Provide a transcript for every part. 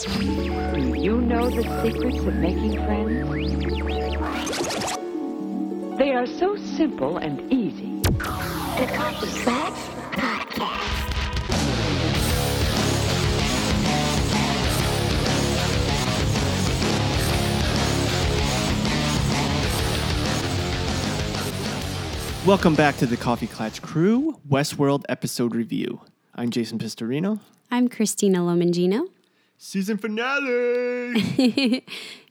Do you know the secrets of making friends? They are so simple and easy. The Coffee Slugs Podcast. Welcome back to the Coffee Klatch Crew Westworld Episode Review. I'm Jason Pistorino. I'm Christina Lomangino. Season finale!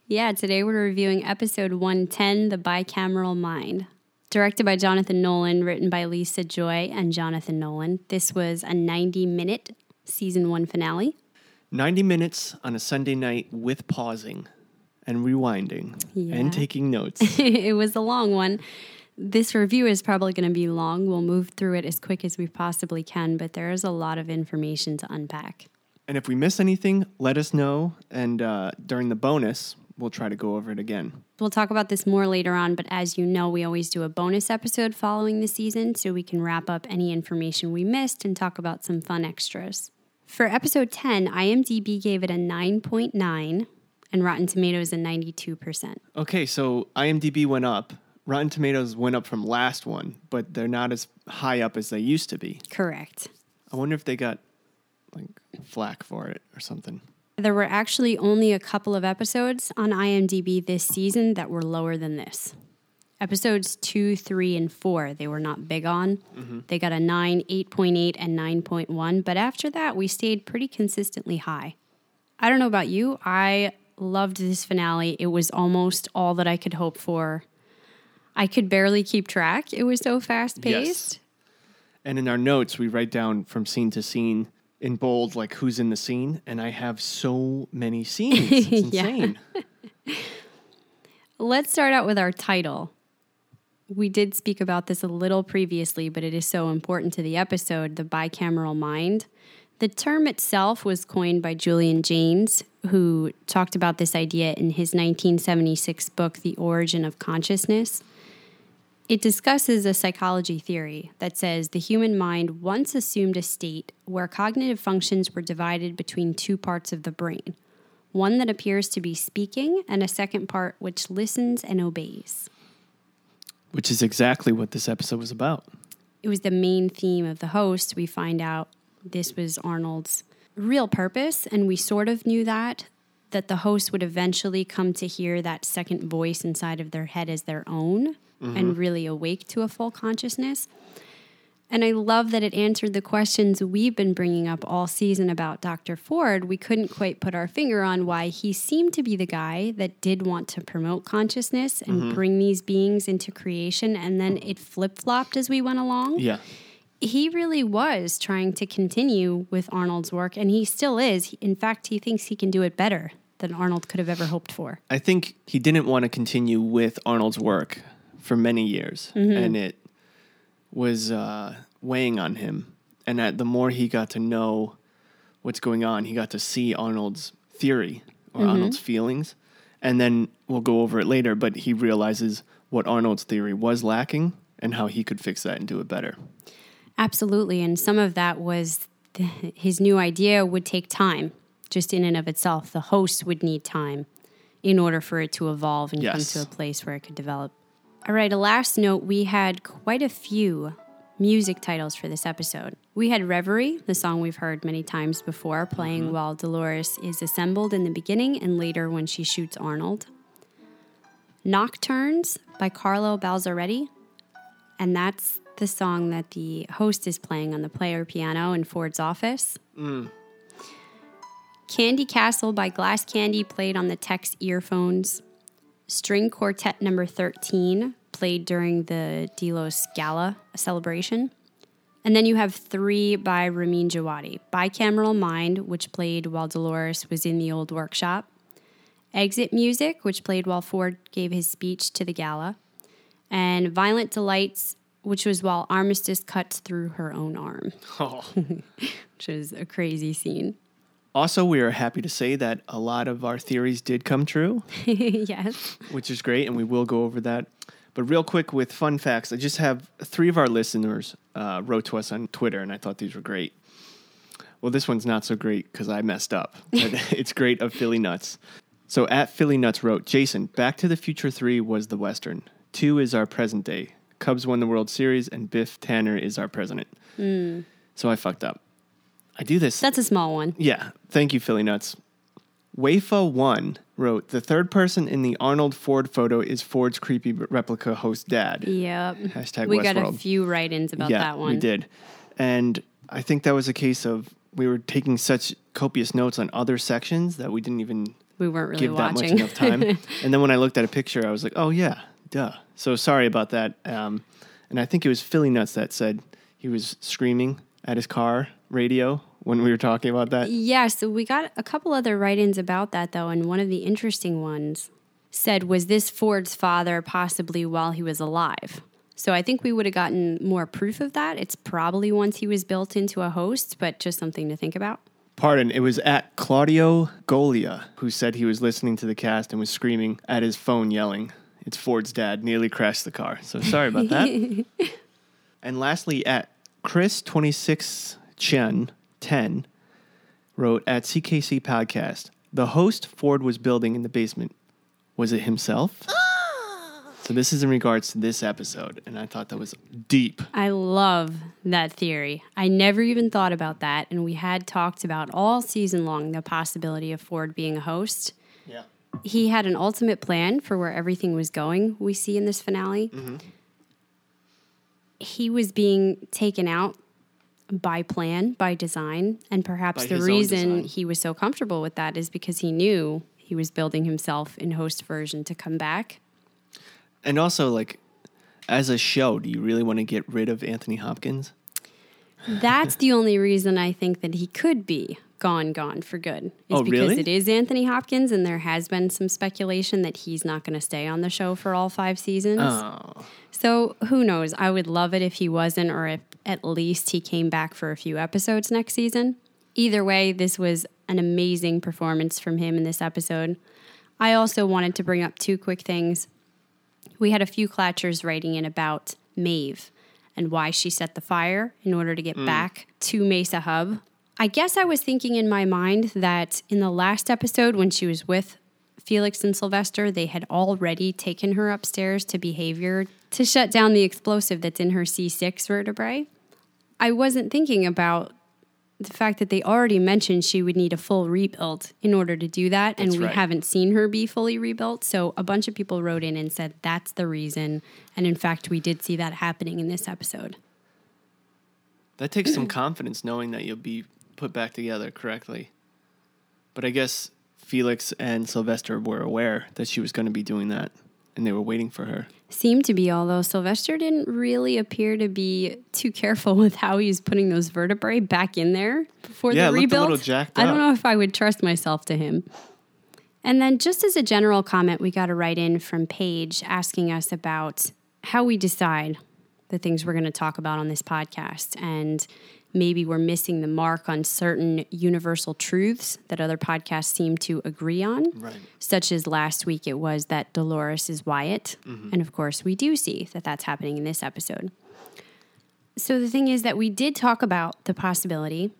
Yeah, today we're reviewing episode 110, The Bicameral Mind. Directed by Jonathan Nolan, written by Lisa Joy and Jonathan Nolan. This was a 90-minute season one finale. 90 minutes on a Sunday night with pausing and rewinding and taking notes. It was a long one. This review is probably going to be long. We'll move through it as quick as we possibly can, but there is a lot of information to unpack. And if we miss anything, let us know, and during the bonus, we'll try to go over it again. We'll talk about this more later on, but as you know, we always do a bonus episode following the season, so we can wrap up any information we missed and talk about some fun extras. For episode 10, IMDb gave it a 9.9, and Rotten Tomatoes a 92%. Okay, so IMDb went up. Rotten Tomatoes went up from last one, but they're not as high up as they used to be. Correct. I wonder if they got like flack for it or something. There were actually only a couple of episodes on IMDb this season that were lower than this. Episodes 2, 3, and 4, they were not big on. Mm-hmm. They got a 9, 8.8, and 9.1, but after that, we stayed pretty consistently high. I don't know about you. I loved this finale. It was almost all that I could hope for. I could barely keep track. It was so fast-paced. Yes. And in our notes, we write down from scene to scene in bold, like who's in the scene. And I have so many scenes. It's insane. Let's start out with our title. We did speak about this a little previously, but it is so important to the episode, The Bicameral Mind. The term itself was coined by Julian Jaynes, who talked about this idea in his 1976 book, The Origin of Consciousness. It discusses a psychology theory that says the human mind once assumed a state where cognitive functions were divided between two parts of the brain, one that appears to be speaking and a second part which listens and obeys. Which is exactly what this episode was about. It was the main theme of the host. We find out this was Arnold's real purpose, and we sort of knew that the host would eventually come to hear that second voice inside of their head as their own. Mm-hmm. And really awake to a full consciousness. And I love that it answered the questions we've been bringing up all season about Dr. Ford. We couldn't quite put our finger on why he seemed to be the guy that did want to promote consciousness and bring these beings into creation, and then it flip-flopped as we went along. Yeah. He really was trying to continue with Arnold's work, and he still is. In fact, he thinks he can do it better than Arnold could have ever hoped for. I think he didn't want to continue with Arnold's work for many years, and it was weighing on him. And that the more he got to know what's going on, he got to see Arnold's theory or Arnold's feelings. And then we'll go over it later, but he realizes what Arnold's theory was lacking and how he could fix that and do it better. Absolutely. And some of that was his new idea would take time, just in and of itself. The host would need time in order for it to evolve and come to a place where it could develop. All right, a last note, we had quite a few music titles for this episode. We had Reverie, the song we've heard many times before, playing while Dolores is assembled in the beginning and later when she shoots Arnold. Nocturnes by Carlo Balzaretti, and that's the song that the host is playing on the player piano in Ford's office. Candy Castle by Glass Candy, played on the tech's earphones. String Quartet number 13, played during the Delos Gala celebration. And then you have 3 by Ramin Djawadi. Bicameral Mind, which played while Dolores was in the old workshop. Exit Music, which played while Ford gave his speech to the gala. And Violent Delights, which was while Armistice cuts through her own arm. Oh. Which is a crazy scene. Also, we are happy to say that a lot of our theories did come true. Yes. Which is great, and we will go over that. But real quick with fun facts, I just have 3 of our listeners wrote to us on Twitter, and I thought these were great. well, this one's not so great because I messed up. It's great of Philly Nuts. So at Philly Nuts wrote, Jason, Back to the Future 3 was the Western. 2 is our present day. Cubs won the World Series and Biff Tanner is our president. Mm. So I fucked up. I do this. That's a small one. Yeah. Thank you, Philly Nuts. Wafa1 wrote, the third person in the Arnold Ford photo is Ford's creepy replica host dad. Yep. Hashtag we Westworld. Got a few write-ins about that one. Yeah, we did. And I think that was a case of we were taking such copious notes on other sections that we didn't even give watching. That much enough time. And then when I looked at a picture, I was like, oh, yeah, duh. So sorry about that. And I think it was Philly Nuts that said he was screaming at his car radio when we were talking about that. Yeah, so we got a couple other write-ins about that, though, and one of the interesting ones said, was this Ford's father possibly while he was alive? So I think we would have gotten more proof of that. It's probably once he was built into a host, but just something to think about. Pardon, it was at Claudio Golia, who said he was listening to the cast and was screaming at his phone, yelling, it's Ford's dad, nearly crashed the car. So sorry about that. And lastly, at Chris26Chen10 wrote at CKC Podcast, the host Ford was building in the basement, was it himself? So this is in regards to this episode, and I thought that was deep. I love that theory. I never even thought about that, and we had talked about all season long the possibility of Ford being a host. Yeah. He had an ultimate plan for where everything was going, we see in this finale. Mm-hmm. He was being taken out by plan, by design, and perhaps the reason he was so comfortable with that is because he knew he was building himself in host version to come back. And also, like, as a show, do you really want to get rid of Anthony Hopkins? That's the only reason I think that he could be gone for good. Is oh, because really? It is Anthony Hopkins, and there has been some speculation that he's not going to stay on the show for all 5 seasons. Oh. So who knows? I would love it if he wasn't, or if at least he came back for a few episodes next season. Either way, this was an amazing performance from him in this episode. I also wanted to bring up 2 quick things. We had a few Clatchers writing in about Maeve and why she set the fire in order to get back to Mesa Hub. I guess I was thinking in my mind that in the last episode when she was with Felix and Sylvester, they had already taken her upstairs to behavior to shut down the explosive that's in her C6 vertebrae. I wasn't thinking about the fact that they already mentioned she would need a full rebuild in order to do that, and we haven't seen her be fully rebuilt. So a bunch of people wrote in and said that's the reason, and in fact, we did see that happening in this episode. That takes some confidence knowing that you'll be put back together correctly. But I guess Felix and Sylvester were aware that she was going to be doing that, and they were waiting for her. Seemed to be, although Sylvester didn't really appear to be too careful with how he was putting those vertebrae back in there before the rebuild. Yeah, looked a little jacked up. I don't know if I would trust myself to him. And then just as a general comment, we got a write-in from Paige asking us about how we decide the things we're going to talk about on this podcast. And maybe we're missing the mark on certain universal truths that other podcasts seem to agree on, right. Such as last week it was that Dolores is Wyatt. Mm-hmm. And of course, we do see that that's happening in this episode. So the thing is that we did talk about the possibility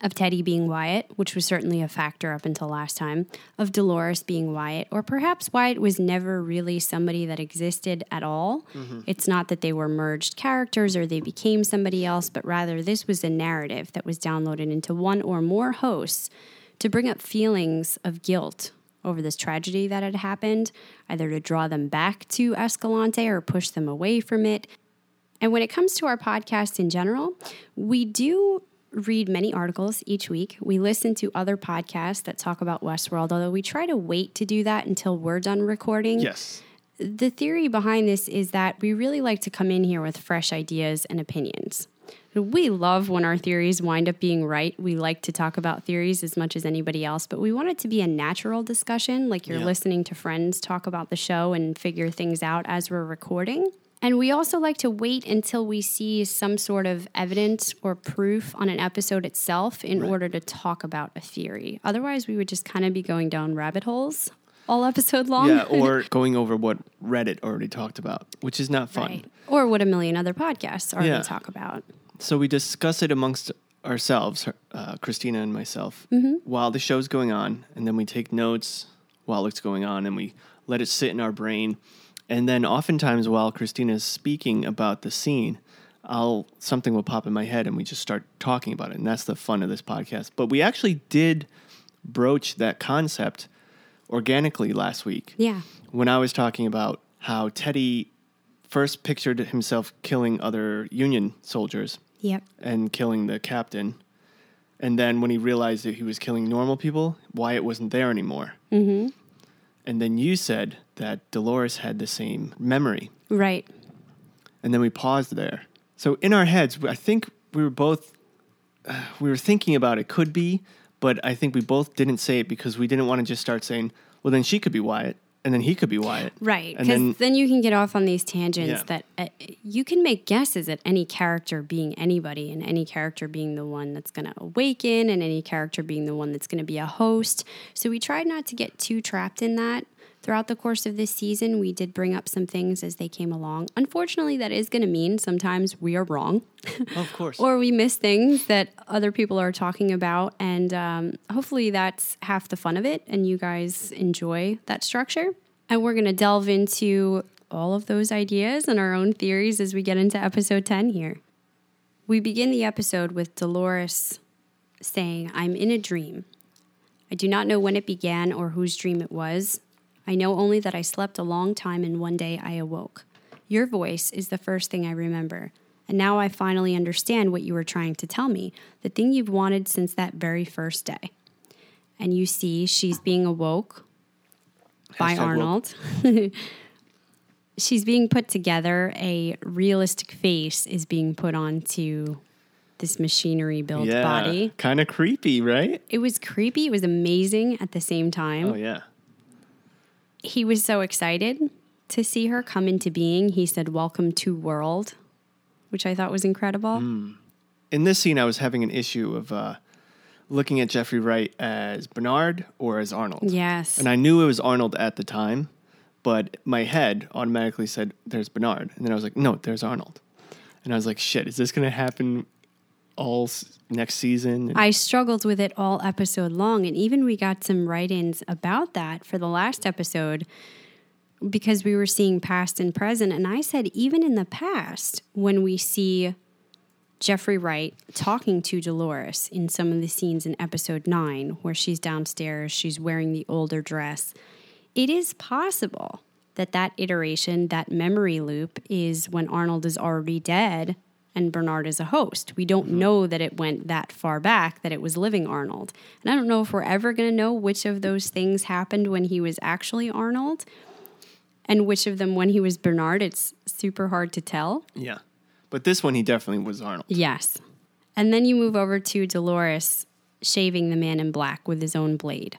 of Teddy being Wyatt, which was certainly a factor up until last time, of Dolores being Wyatt, or perhaps Wyatt was never really somebody that existed at all. Mm-hmm. It's not that they were merged characters or they became somebody else, but rather this was a narrative that was downloaded into one or more hosts to bring up feelings of guilt over this tragedy that had happened, either to draw them back to Escalante or push them away from it. And when it comes to our podcast in general, we do read many articles each week. We listen to other podcasts that talk about Westworld, although we try to wait to do that until we're done recording. Yes. The theory behind this is that we really like to come in here with fresh ideas and opinions. We love when our theories wind up being right. We like to talk about theories as much as anybody else, but we want it to be a natural discussion, like you're listening to friends talk about the show and figure things out as we're recording. And we also like to wait until we see some sort of evidence or proof on an episode itself in order to talk about a theory. Otherwise, we would just kind of be going down rabbit holes all episode long. Yeah, or going over what Reddit already talked about, which is not fun. Right. Or what a million other podcasts already talk about. So we discuss it amongst ourselves, Christina and myself, mm-hmm. while the show's going on, and then we take notes while it's going on, and we let it sit in our brain. And then oftentimes while Christina's speaking about the scene, something will pop in my head, and we just start talking about it, and that's the fun of this podcast. But we actually did broach that concept organically last week. Yeah. When I was talking about how Teddy first pictured himself killing other Union soldiers. Yep. And killing the captain. And then when he realized that he was killing normal people, Wyatt wasn't there anymore. Mm-hmm. And then you said that Dolores had the same memory. Right. And then we paused there. So in our heads, I think we were both, we were thinking about it could be, but I think we both didn't say it because we didn't want to just start saying, well, then she could be Wyatt. And then he could be Wyatt. Right, because then you can get off on these tangents that you can make guesses at any character being anybody, and any character being the one that's going to awaken, and any character being the one that's going to be a host. So we tried not to get too trapped in that. Throughout the course of this season, we did bring up some things as they came along. Unfortunately, that is going to mean sometimes we are wrong. Of course. Or we miss things that other people are talking about. And hopefully that's half the fun of it, and you guys enjoy that structure. And we're going to delve into all of those ideas and our own theories as we get into episode 10 here. We begin the episode with Dolores saying, "I'm in a dream. I do not know when it began or whose dream it was. I know only that I slept a long time and one day I awoke. Your voice is the first thing I remember. And now I finally understand what you were trying to tell me, the thing you've wanted since that very first day." And you see she's being awoke by Arnold. She's being put together. A realistic face is being put onto this machinery built body. Kind of creepy, right? It was creepy. It was amazing at the same time. Oh, yeah. He was so excited to see her come into being. He said, "Welcome to world," which I thought was incredible. Mm. In this scene, I was having an issue of looking at Jeffrey Wright as Bernard or as Arnold. Yes. And I knew it was Arnold at the time, but my head automatically said, "There's Bernard." And then I was like, "No, there's Arnold." And I was like, shit, is this going to happen all next season? I struggled with it all episode long, and even we got some write-ins about that for the last episode because we were seeing past and present, and I said even in the past when we see Jeffrey Wright talking to Dolores in some of the scenes in episode 9 where she's downstairs, she's wearing the older dress, it is possible that that iteration, that memory loop, is when Arnold is already dead and Bernard is a host. We don't know that it went that far back, that it was living Arnold. And I don't know if we're ever going to know which of those things happened when he was actually Arnold and which of them when he was Bernard. It's super hard to tell. Yeah. But this one, he definitely was Arnold. Yes. And then you move over to Dolores shaving the man in black with his own blade.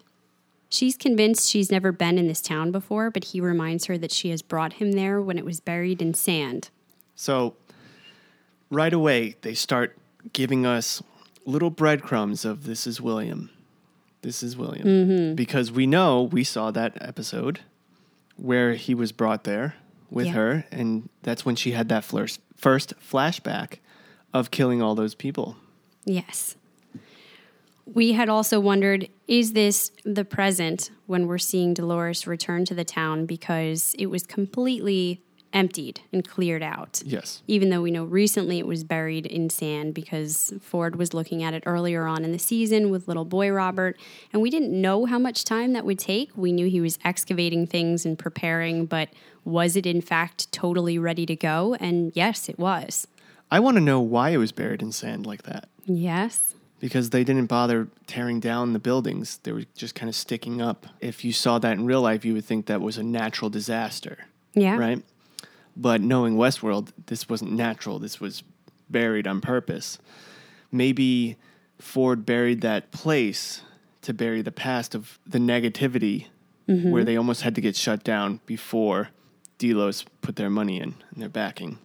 She's convinced she's never been in this town before, but he reminds her that she has brought him there when it was buried in sand. So right away, they start giving us little breadcrumbs of this is William. This is William. Mm-hmm. Because we know we saw that episode where he was brought there with her. And that's when she had that first flashback of killing all those people. Yes. We had also wondered, is this the present when we're seeing Dolores return to the town? Because it was completely emptied and cleared out. Yes. Even though we know recently it was buried in sand because Ford was looking at it earlier on in the season with little boy Robert, and we didn't know how much time that would take. We knew he was excavating things and preparing, but was it in fact totally ready to go? And yes, it was. I want to know why it was buried in sand like that. Yes. Because they didn't bother tearing down the buildings. They were just kind of sticking up. If you saw that in real life, you would think that was a natural disaster. Yeah. Right? But knowing Westworld, this wasn't natural. This was buried on purpose. Maybe Ford buried that place to bury the past of the negativity, mm-hmm. where they almost had to get shut down before Delos put their money in and their backing.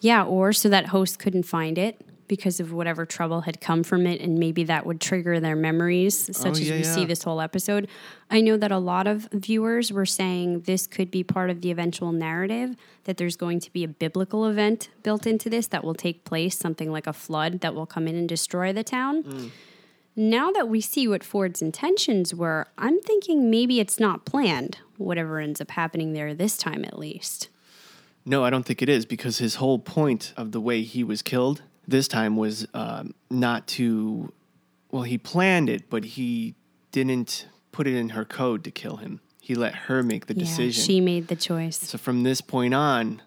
Yeah, or so that host couldn't find it because of whatever trouble had come from it, and maybe that would trigger their memories, such as we see this whole episode. I know that a lot of viewers were saying this could be part of the eventual narrative, that there's going to be a biblical event built into this that will take place, something like a flood that will come in and destroy the town. Mm. Now that we see what Ford's intentions were, I'm thinking maybe it's not planned, whatever ends up happening there this time at least. No, I don't think it is, because his whole point of the way he was killed this time was not to... Well, he planned it, but he didn't put it in her code to kill him. He let her make the decision. She made the choice. So from this point on,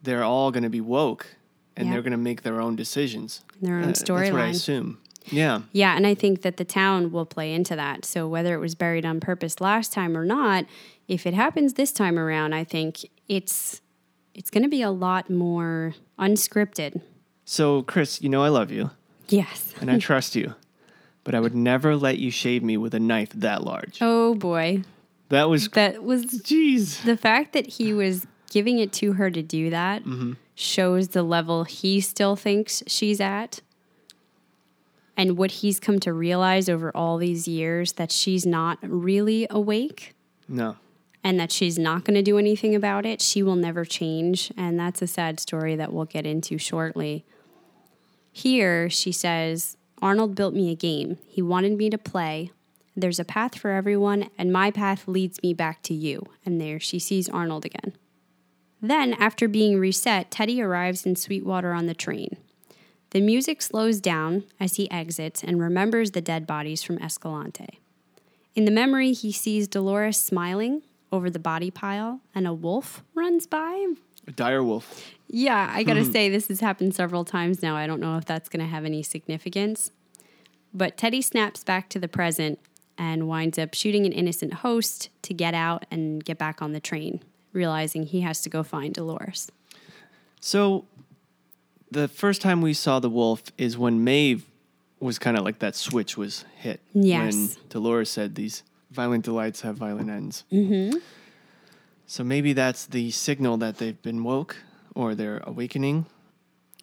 they're all going to be woke, and they're going to make their own decisions. Their own storyline. That's what I assume. Yeah. Yeah, and I think that the town will play into that. So whether it was buried on purpose last time or not, if it happens this time around, I think it's going to be a lot more unscripted. So, Chris, you know I love you. Yes. And I trust you. But I would never let you shave me with a knife that large. Oh, boy. That was... Jeez. The fact that he was giving it to her to do that shows the level he still thinks she's at. And what he's come to realize over all these years, that she's not really awake. No. And that she's not going to do anything about it. She will never change. And that's a sad story that we'll get into shortly. Here, she says, Arnold built me a game. He wanted me to play. There's a path for everyone, and my path leads me back to you. And there she sees Arnold again. Then, after being reset, Teddy arrives in Sweetwater on the train. The music slows down as he exits and remembers the dead bodies from Escalante. In the memory, he sees Dolores smiling over the body pile, and a wolf runs by. A dire wolf. Yeah, I gotta say, this has happened several times now. I don't know if that's gonna have any significance. But Teddy snaps back to the present and winds up shooting an innocent host to get out and get back on the train, realizing he has to go find Dolores. So... the first time we saw the wolf is when Maeve was kind of like that switch was hit. Yes. When Dolores said these violent delights have violent ends. Mm-hmm. So maybe that's the signal that they've been woke or they're awakening.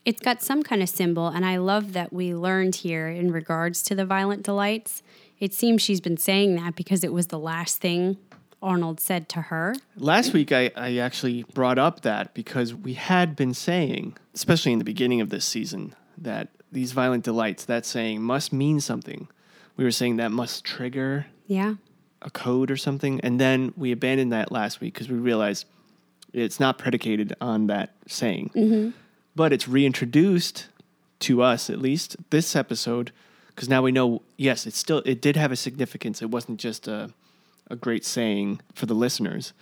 It's got some kind of symbol, and I love that we learned here in regards to the violent delights. It seems she's been saying that because it was the last thing Arnold said to her. Last week, I actually brought up that because we had been saying, especially in the beginning of this season, that these violent delights, that saying must mean something. We were saying that must trigger a code or something. And then we abandoned that last week because we realized it's not predicated on that saying. Mm-hmm. But it's reintroduced to us, at least, this episode, because now we know, yes, it did have a significance. It wasn't just a great saying for the listeners.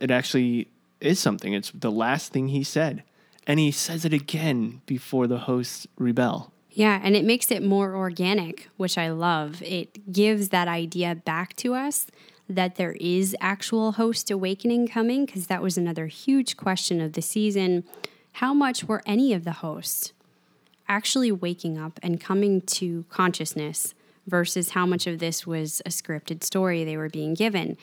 It actually is something. It's the last thing he said. And he says it again before the hosts rebel. Yeah, and it makes it more organic, which I love. It gives that idea back to us that there is actual host awakening coming, because that was another huge question of the season. How much were any of the hosts actually waking up and coming to consciousness versus how much of this was a scripted story they were being given?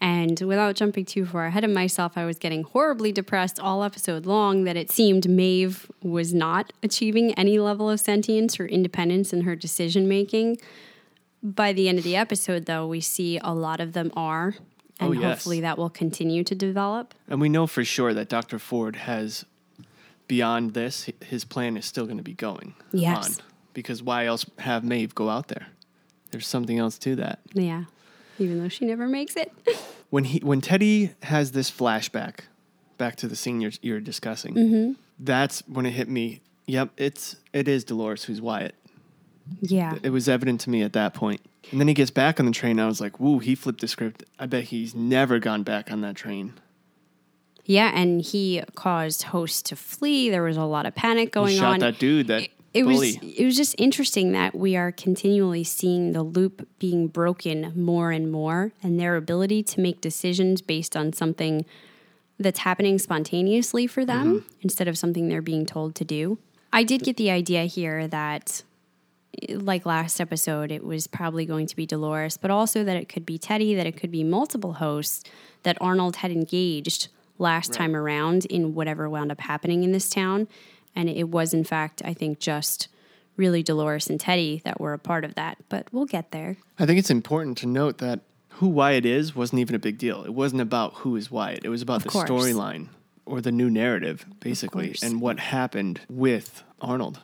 And without jumping too far ahead of myself, I was getting horribly depressed all episode long that it seemed Maeve was not achieving any level of sentience or independence in her decision-making. By the end of the episode, though, we see a lot of them are, and hopefully that will continue to develop. And we know for sure that Dr. Ford has, beyond this, his plan is still going to be going on. Because why else have Maeve go out there? There's something else to that. Yeah, even though she never makes it. When Teddy has this flashback back to the seniors you're discussing, that's when it hit me. Yep, it is Dolores who's Wyatt. Yeah. It was evident to me at that point. And then he gets back on the train, and I was like, woo, he flipped the script. I bet he's never gone back on that train. Yeah, and he caused hosts to flee. There was a lot of panic going on. He shot that dude that... It was just interesting that we are continually seeing the loop being broken more and more, and their ability to make decisions based on something that's happening spontaneously for them instead of something they're being told to do. I did get the idea here that, like last episode, it was probably going to be Dolores, but also that it could be Teddy, that it could be multiple hosts that Arnold had engaged last time around in whatever wound up happening in this town. And it was, in fact, I think, just really Dolores and Teddy that were a part of that, but we'll get there. I think it's important to note that who Wyatt is wasn't even a big deal. It wasn't about who is Wyatt. It was about the storyline or the new narrative, basically, and what happened with Arnold.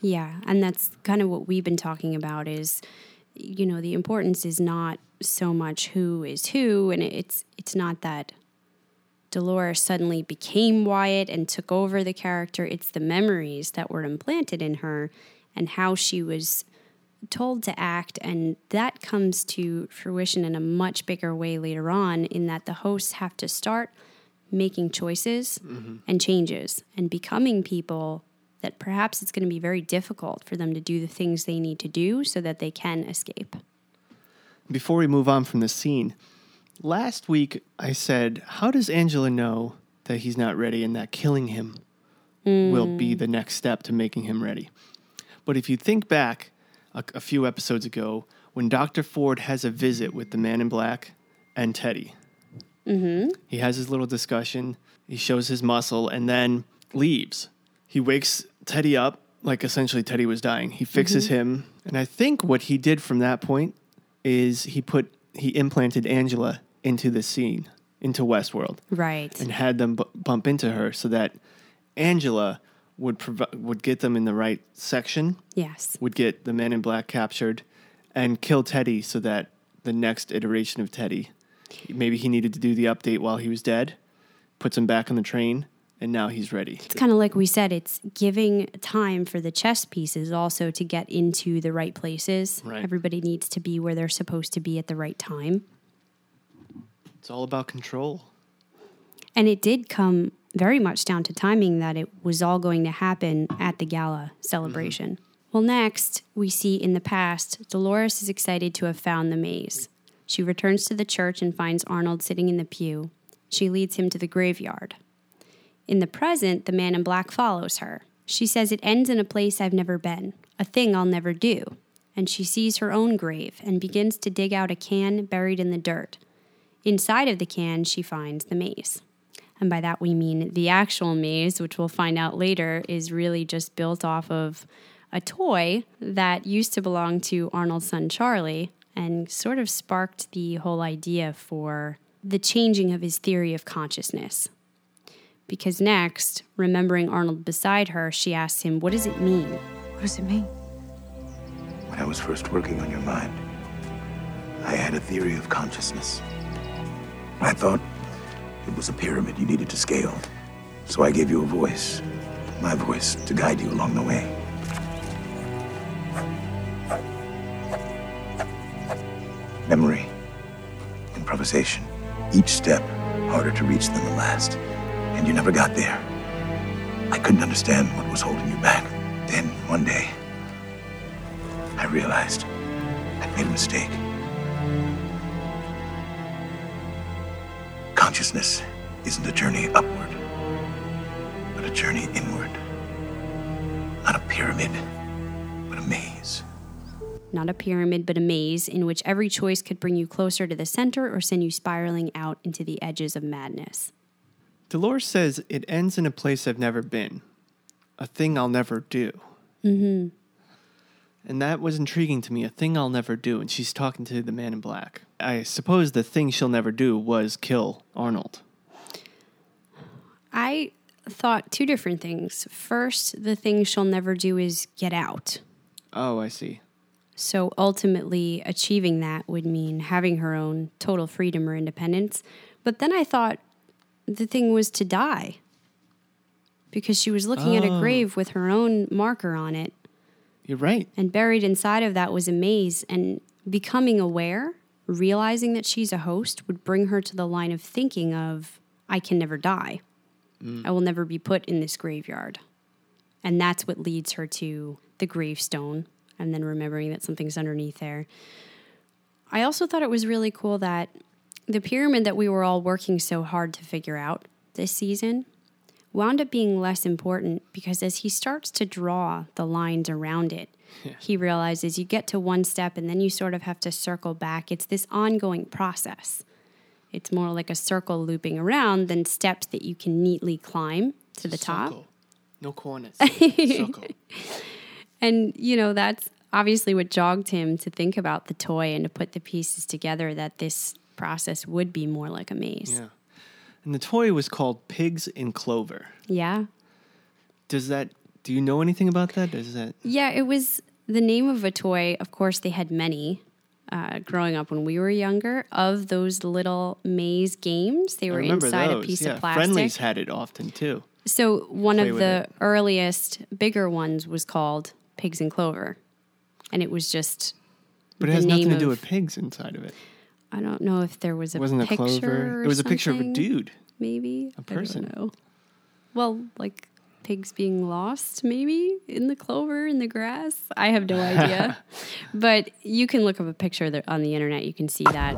Yeah, and that's kind of what we've been talking about is, you know, the importance is not so much who is who, and it's not that Dolores suddenly became Wyatt and took over the character. It's the memories that were implanted in her and how she was told to act, and that comes to fruition in a much bigger way later on in that the hosts have to start making choices and changes and becoming people that perhaps it's going to be very difficult for them to do the things they need to do so that they can escape. Before we move on from this scene, last week I said, how does Angela know that he's not ready and that killing him will be the next step to making him ready? But if you think back a few episodes ago, when Dr. Ford has a visit with the Man in Black and Teddy, he has his little discussion, he shows his muscle, and then leaves. He wakes Teddy up, like essentially Teddy was dying. He fixes him. And I think what he did from that point is he implanted Angela into the scene, into Westworld. Right. And had them bump into her so that Angela would get them in the right section. Yes. Would get the Man in Black captured and kill Teddy so that the next iteration of Teddy, maybe he needed to do the update while he was dead, puts him back on the train. And now he's ready. It's kind of like we said, it's giving time for the chess pieces also to get into the right places. Right. Everybody needs to be where they're supposed to be at the right time. It's all about control. And it did come very much down to timing that it was all going to happen at the gala celebration. Well, next, we see in the past, Dolores is excited to have found the maze. She returns to the church and finds Arnold sitting in the pew. She leads him to the graveyard. In the present, the Man in Black follows her. She says it ends in a place I've never been, a thing I'll never do. And she sees her own grave and begins to dig out a can buried in the dirt. Inside of the can, she finds the maze. And by that we mean the actual maze, which we'll find out later, is really just built off of a toy that used to belong to Arnold's son Charlie and sort of sparked the whole idea for the changing of his theory of consciousness. Because next, remembering Arnold beside her, she asks him, what does it mean? What does it mean? When I was first working on your mind, I had a theory of consciousness. I thought it was a pyramid you needed to scale. So I gave you a voice, my voice, to guide you along the way. Memory, improvisation, each step harder to reach than the last. And you never got there. I couldn't understand what was holding you back. Then, one day, I realized I'd made a mistake. Consciousness isn't a journey upward, but a journey inward. Not a pyramid, but a maze. Not a pyramid, but a maze in which every choice could bring you closer to the center or send you spiraling out into the edges of madness. Dolores says, it ends in a place I've never been, a thing I'll never do. And that was intriguing to me, a thing I'll never do. And she's talking to the Man in Black. I suppose the thing she'll never do was kill Arnold. I thought two different things. First, the thing she'll never do is get out. Oh, I see. So ultimately, achieving that would mean having her own total freedom or independence. But then I thought, the thing was to die because she was looking at a grave with her own marker on it. You're right. And buried inside of that was a maze, and becoming aware, realizing that she's a host would bring her to the line of thinking of, I can never die. I will never be put in this graveyard. And that's what leads her to the gravestone and then remembering that something's underneath there. I also thought it was really cool that the pyramid that we were all working so hard to figure out this season wound up being less important because as he starts to draw the lines around it, he realizes you get to one step and then you sort of have to circle back. It's this ongoing process. It's more like a circle looping around than steps that you can neatly climb to the top. No corners. Circle. And, you know, that's obviously what jogged him to think about the toy and to put the pieces together that this process would be more like a maze. Yeah. And the toy was called Pigs in Clover. Yeah. Do you know anything about that? Yeah, it was the name of a toy. Of course, they had many growing up when we were younger of those little maze games. They were inside those. A piece of plastic. Friendlies had it often too. So one of the earliest, bigger ones was called Pigs in Clover. And it was just But it has nothing to do with pigs inside of it. I don't know if there was a Wasn't picture a clover. It was a picture of a dude. Maybe. A person. I don't know. Well, like pigs being lost, maybe, in the clover, in the grass. I have no idea. But you can look up a picture on the internet. You can see that.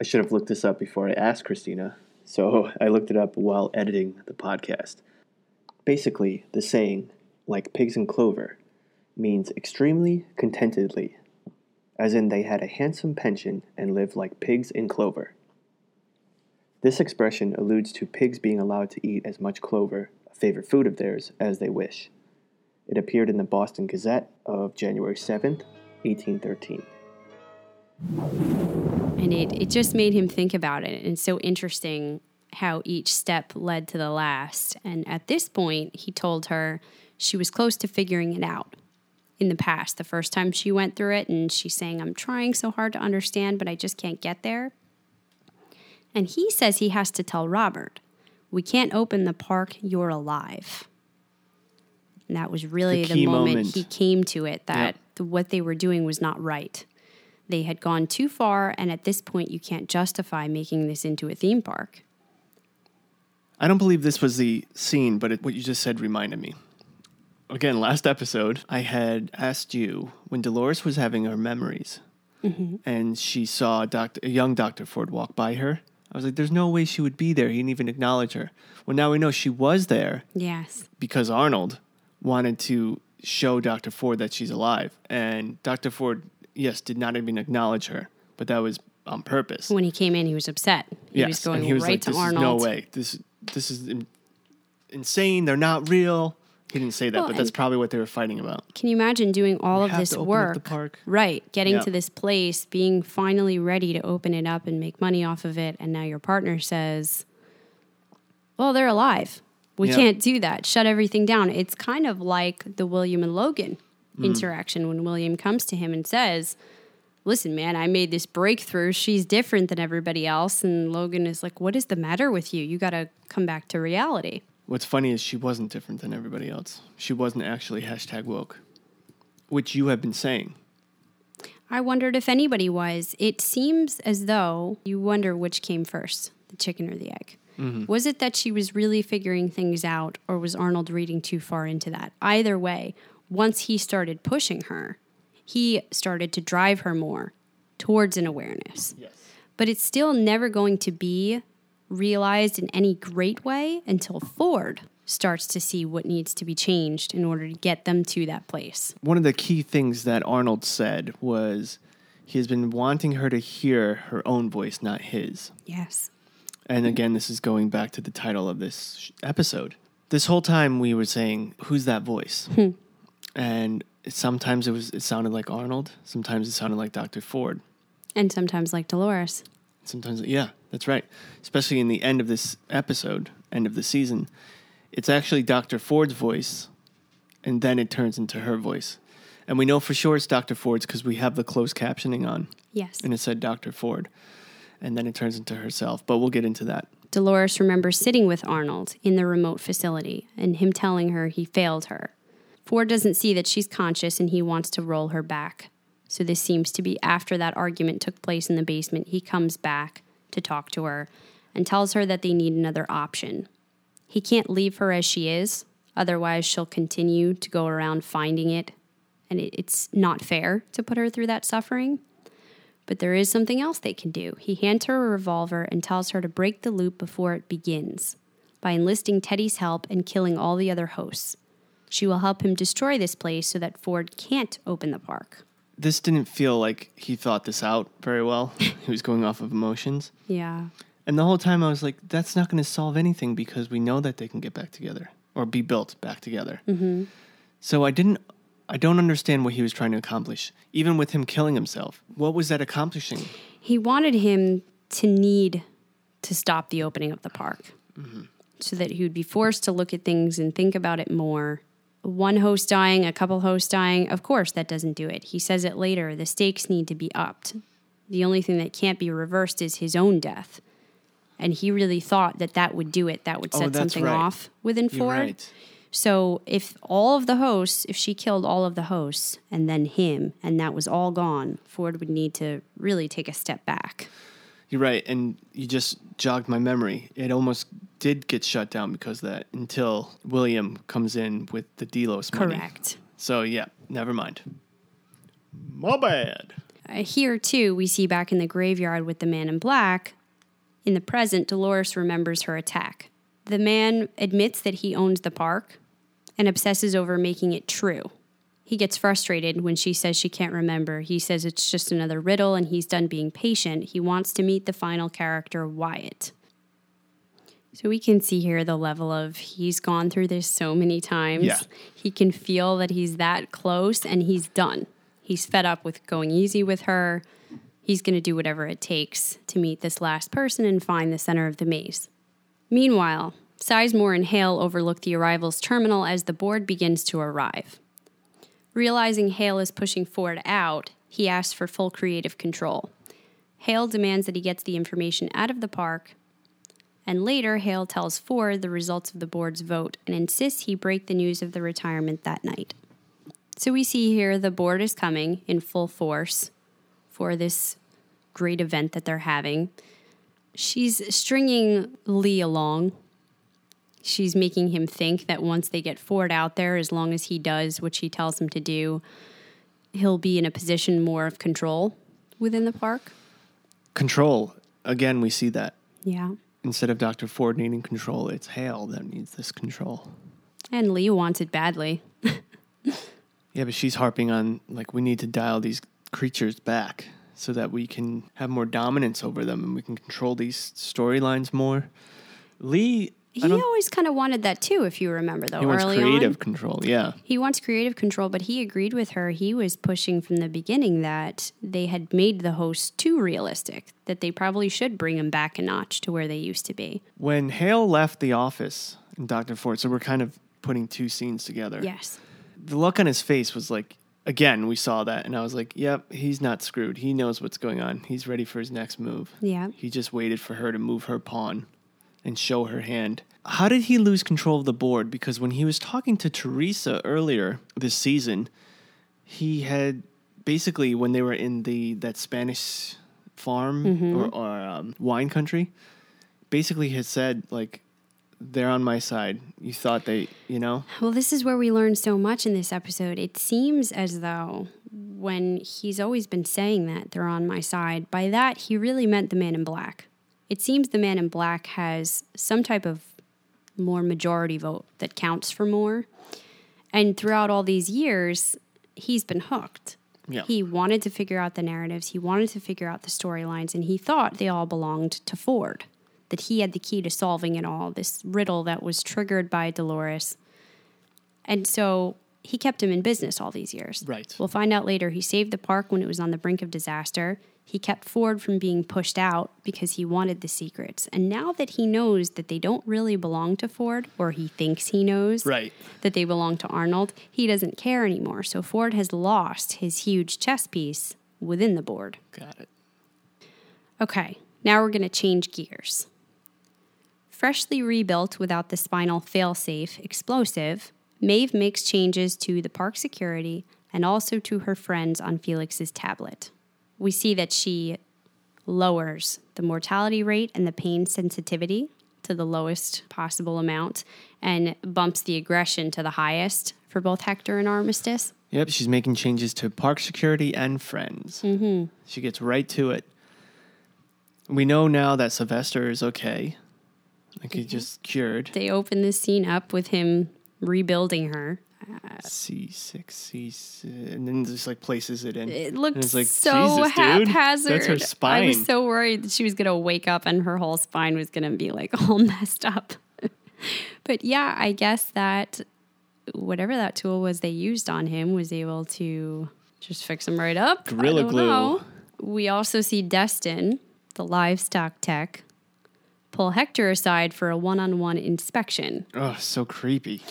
I should have looked this up before I asked Christina. So I looked it up while editing the podcast. Basically, the saying, like pigs in clover, means extremely contentedly, as in they had a handsome pension and lived like pigs in clover. This expression alludes to pigs being allowed to eat as much clover, a favorite food of theirs, as they wish. It appeared in the Boston Gazette of January 7th, 1813. And it just made him think about it. And it's so interesting how each step led to the last. And at this point, he told her she was close to figuring it out. In the past, the first time she went through it, and she's saying, I'm trying so hard to understand, but I just can't get there. And he says he has to tell Robert, we can't open the park, you're alive. And that was really the moment he came to it, that what they were doing was not right. They had gone too far, and at this point, you can't justify making this into a theme park. I don't believe this was the scene, but what you just said reminded me. Again, last episode, I had asked you when Dolores was having her memories and she saw a young Dr. Ford walk by her. I was like, there's no way she would be there. He didn't even acknowledge her. Well, now we know she was there. Yes. Because Arnold wanted to show Dr. Ford that she's alive. And Dr. Ford, yes, did not even acknowledge her, but that was on purpose. When he came in, he was upset. He was going right to Arnold. This is no way. This is insane. They're not real. He didn't say that, but that's probably what they were fighting about. Can you imagine doing all of this work? Getting to this place, being finally ready to open it up and make money off of it, and now your partner says, well, they're alive. We can't do that. Shut everything down. It's kind of like the William and Logan interaction when William comes to him and says, listen, man, I made this breakthrough. She's different than everybody else. And Logan is like, what is the matter with you? You got to come back to reality. What's funny is she wasn't different than everybody else. She wasn't actually #woke, which you have been saying. I wondered if anybody was. It seems as though you wonder which came first, the chicken or the egg. Mm-hmm. Was it that she was really figuring things out, or was Arnold reading too far into that? Either way, once he started pushing her, he started to drive her more towards an awareness. Yes. But it's still never going to be realized in any great way until Ford starts to see what needs to be changed in order to get them to that place. One of the key things that Arnold said was he has been wanting her to hear her own voice, not his. Yes. And again, this is going back to the title of this episode. This whole time we were saying, who's that voice? And sometimes it sounded like Arnold. Sometimes it sounded like Dr. Ford. And sometimes like Dolores. Sometimes, yeah, that's right. Especially in the end of this episode, end of the season, it's actually Dr. Ford's voice, and then it turns into her voice. And we know for sure it's Dr. Ford's because we have the closed captioning on. Yes. And it said Dr. Ford. And then it turns into herself, but we'll get into that. Dolores remembers sitting with Arnold in the remote facility and him telling her he failed her. Ford doesn't see that she's conscious and he wants to roll her back. So this seems to be after that argument took place in the basement. He comes back to talk to her and tells her that they need another option. He can't leave her as she is. Otherwise, she'll continue to go around finding it. And it's not fair to put her through that suffering. But there is something else they can do. He hands her a revolver and tells her to break the loop before it begins by enlisting Teddy's help and killing all the other hosts. She will help him destroy this place so that Ford can't open the park. This didn't feel like he thought this out very well. He was going off of emotions. Yeah. And the whole time I was like, that's not going to solve anything because we know that they can get back together. or be built back together. Mm-hmm. So I don't understand what he was trying to accomplish, even with him killing himself. What was that accomplishing? He wanted him to need to stop the opening of the park, mm-hmm. so that he would be forced to look at things and think about it more. One host dying, a couple hosts dying, of course that doesn't do it. He says it later, the stakes need to be upped. The only thing that can't be reversed is his own death. And he really thought that that would do it, that would set something right. off within Ford. Right. So if all of the hosts, if she killed all of the hosts and then him, and that was all gone, Ford would need to really take a step back. You're right, and you just jogged my memory. It almost did get shut down because of that until William comes in with the Delos money. Correct. So, yeah, never mind. My bad. Here, too, we see back in the graveyard with the man in black, in the present, Dolores remembers her attack. The man admits that he owns the park and obsesses over making it true. He gets frustrated when she says she can't remember. He says it's just another riddle and he's done being patient. He wants to meet the final character, Wyatt. So we can see here the level of he's gone through this so many times. Yeah. He can feel that he's that close and he's done. He's fed up with going easy with her. He's going to do whatever it takes to meet this last person and find the center of the maze. Meanwhile, Sizemore and Hale overlook the arrivals terminal as the board begins to arrive. Realizing Hale is pushing Ford out, he asks for full creative control. Hale demands that he gets the information out of the park, and later Hale tells Ford the results of the board's vote and insists he break the news of the retirement that night. So we see here the board is coming in full force for this great event that they're having. She's stringing Lee along. She's making him think that once they get Ford out there, as long as he does what she tells him to do, he'll be in a position more of control within the park. Control. Again, we see that. Yeah. Instead of Dr. Ford needing control, it's Hale that needs this control. And Lee wants it badly. Yeah, but she's harping on, like, we need to dial these creatures back so that we can have more dominance over them and we can control these storylines more. Lee... He always kind of wanted that, too, if you remember, though, early on. He wants creative control, yeah. He wants creative control, but he agreed with her. He was pushing from the beginning that they had made the hosts too realistic, that they probably should bring them back a notch to where they used to be. When Hale left the office and Dr. Ford, so we're kind of putting two scenes together. Yes. The look on his face was like, again, we saw that, and I was like, yep, he's not screwed. He knows what's going on. He's ready for his next move. Yeah. He just waited for her to move her pawn and show her hand. How did he lose control of the board? Because when he was talking to Teresa earlier this season, he had basically, when they were in that Spanish farm, mm-hmm. or wine country, basically had said, like, they're on my side. You thought they, you know? Well, this is where we learn so much in this episode. It seems as though when he's always been saying that, they're on my side, by that he really meant the man in black. It seems the man in black has some type of more majority vote that counts for more. And throughout all these years, he's been hooked. Yeah. He wanted to figure out the narratives. He wanted to figure out the storylines. And he thought they all belonged to Ford, that he had the key to solving it all, this riddle that was triggered by Dolores. And so he kept him in business all these years. Right. We'll find out later. He saved the park when it was on the brink of disaster. He kept Ford from being pushed out because he wanted the secrets. And now that he knows that they don't really belong to Ford, or he thinks he knows right. that they belong to Arnold, he doesn't care anymore. So Ford has lost his huge chess piece within the board. Got it. Okay, now we're going to change gears. Freshly rebuilt without the spinal failsafe explosive, Maeve makes changes to the park security and also to her friends on Felix's tablet. We see that she lowers the mortality rate and the pain sensitivity to the lowest possible amount and bumps the aggression to the highest for both Hector and Armistice. Yep, she's making changes to park security and friends. Mm-hmm. She gets right to it. We know now that Sylvester is okay. Like mm-hmm. He just cured. They open this scene up with him rebuilding her. C6, and then just like places it in. It looks like, so Jesus, haphazard. Dude, that's her spine. I was so worried that she was going to wake up and her whole spine was going to be like all messed up. But yeah, I guess that whatever that tool was they used on him was able to just fix him right up. Gorilla glue. Know. We also see Destin, the livestock tech, pull Hector aside for a one-on-one inspection. Oh, so creepy.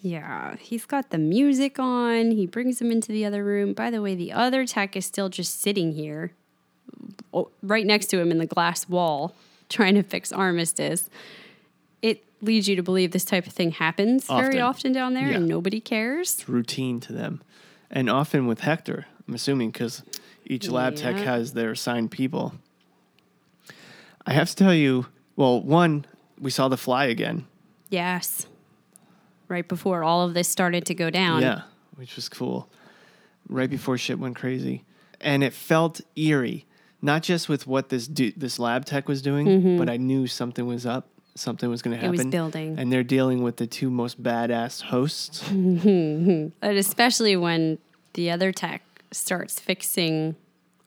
Yeah, he's got the music on. He brings him into the other room. By the way, the other tech is still just sitting here, right next to him in the glass wall, trying to fix Armistice. It leads you to believe this type of thing happens very often down there, and nobody cares. It's routine to them. And often with Hector, I'm assuming, because each lab tech has their assigned people. I have to tell you, well, one, we saw the fly again. Yes. Right before all of this started to go down. Yeah, which was cool. Right before shit went crazy. And it felt eerie, not just with what this lab tech was doing, but I knew something was up. Something was going to happen. It was building. And they're dealing with the two most badass hosts. But especially when the other tech starts fixing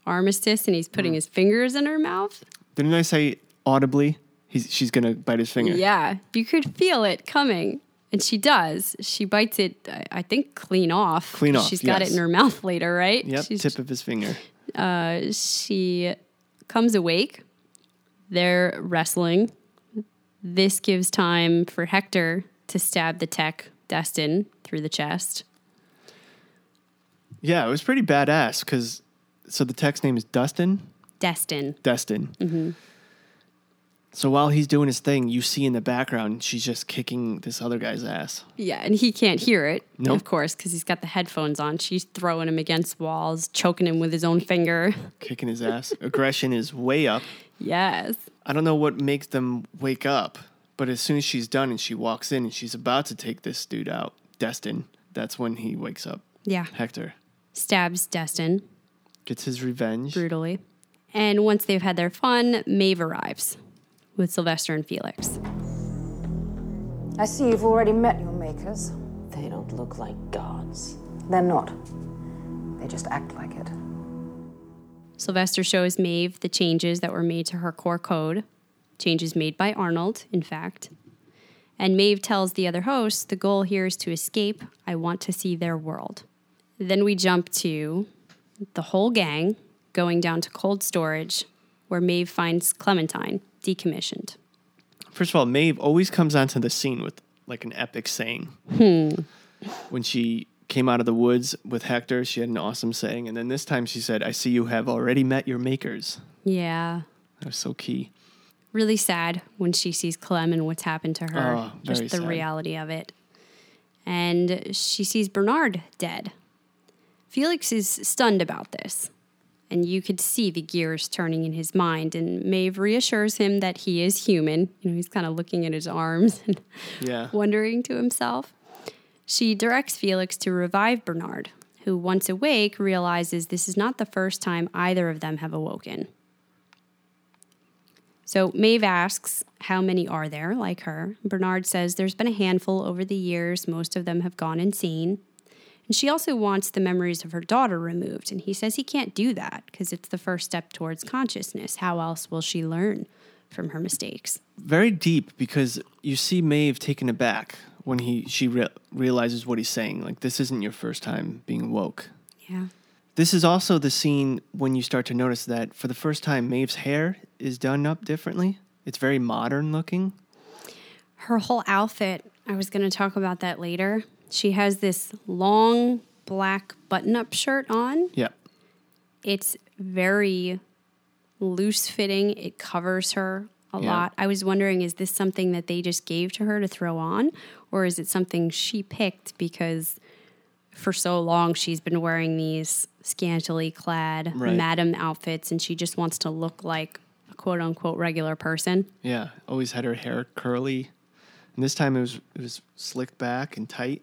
Armistice and he's putting his fingers in her mouth. Didn't I say audibly, she's going to bite his finger? Yeah, you could feel it coming. And she does. She bites it, I think, clean off. Clean off, She's got it in her mouth later, right? Yep, tip of his finger. She comes awake. They're wrestling. This gives time for Hector to stab the tech, Destin, through the chest. Yeah, it was pretty badass because... So the tech's name is Dustin? Destin. Mm-hmm. So while he's doing his thing, you see in the background, she's just kicking this other guy's ass. Yeah, and he can't hear it, of course, because he's got the headphones on. She's throwing him against walls, choking him with his own finger. Kicking his ass. Aggression is way up. Yes. I don't know what makes them wake up, but as soon as she's done and she walks in and she's about to take this dude out, Destin, that's when he wakes up. Yeah. Hector. Stabs Destin. Gets his revenge. Brutally. And once they've had their fun, Maeve arrives. With Sylvester and Felix. I see you've already met your makers. They don't look like gods. They're not. They just act like it. Sylvester shows Maeve the changes that were made to her core code. Changes made by Arnold, in fact. And Maeve tells the other hosts, the goal here is to escape. I want to see their world. Then we jump to the whole gang going down to cold storage, where Maeve finds Clementine. Decommissioned. First of all, Maeve always comes onto the scene with like an epic saying. When she came out of the woods with Hector, she had an awesome saying. And then this time she said, I see you have already met your makers. Yeah. That was so key. Really sad when she sees Clem and what's happened to her. Oh, just the sad reality of it. And she sees Bernard dead. Felix is stunned about this. And you could see the gears turning in his mind. And Maeve reassures him that he is human. You know, he's kind of looking at his arms and wondering to himself. She directs Felix to revive Bernard, who, once awake, realizes this is not the first time either of them have awoken. So Maeve asks, how many are there like her? Bernard says there's been a handful over the years. Most of them have gone insane. And she also wants the memories of her daughter removed. And he says he can't do that because it's the first step towards consciousness. How else will she learn from her mistakes? Very deep, because you see Maeve taken aback when she realizes what he's saying. Like, this isn't your first time being woke. Yeah. This is also the scene when you start to notice that for the first time, Maeve's hair is done up differently. It's very modern looking. Her whole outfit, I was going to talk about that later. She has this long black button-up shirt on. Yep. It's very loose-fitting. It covers her a lot. I was wondering, is this something that they just gave to her to throw on? Or is it something she picked because for so long she's been wearing these scantily clad madam outfits and she just wants to look like a quote-unquote regular person? Yeah. Always had her hair curly. And this time it was slicked back and tight.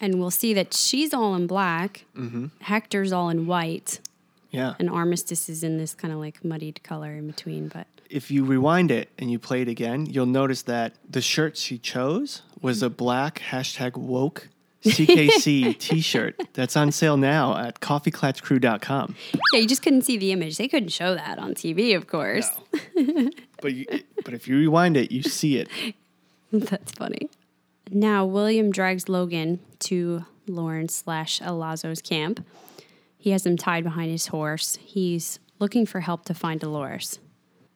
And we'll see that she's all in black. Mm-hmm. Hector's all in white. Yeah. And Armistice is in this kind of like muddied color in between. But if you rewind it and you play it again, you'll notice that the shirt she chose was a black #woke CKC t-shirt that's on sale now at coffeeclatchcrew.com. Yeah, you just couldn't see the image. They couldn't show that on TV, of course. No. But if you rewind it, you see it. That's funny. Now, William drags Logan to Lawrence/Elazzo's camp. He has him tied behind his horse. He's looking for help to find Dolores.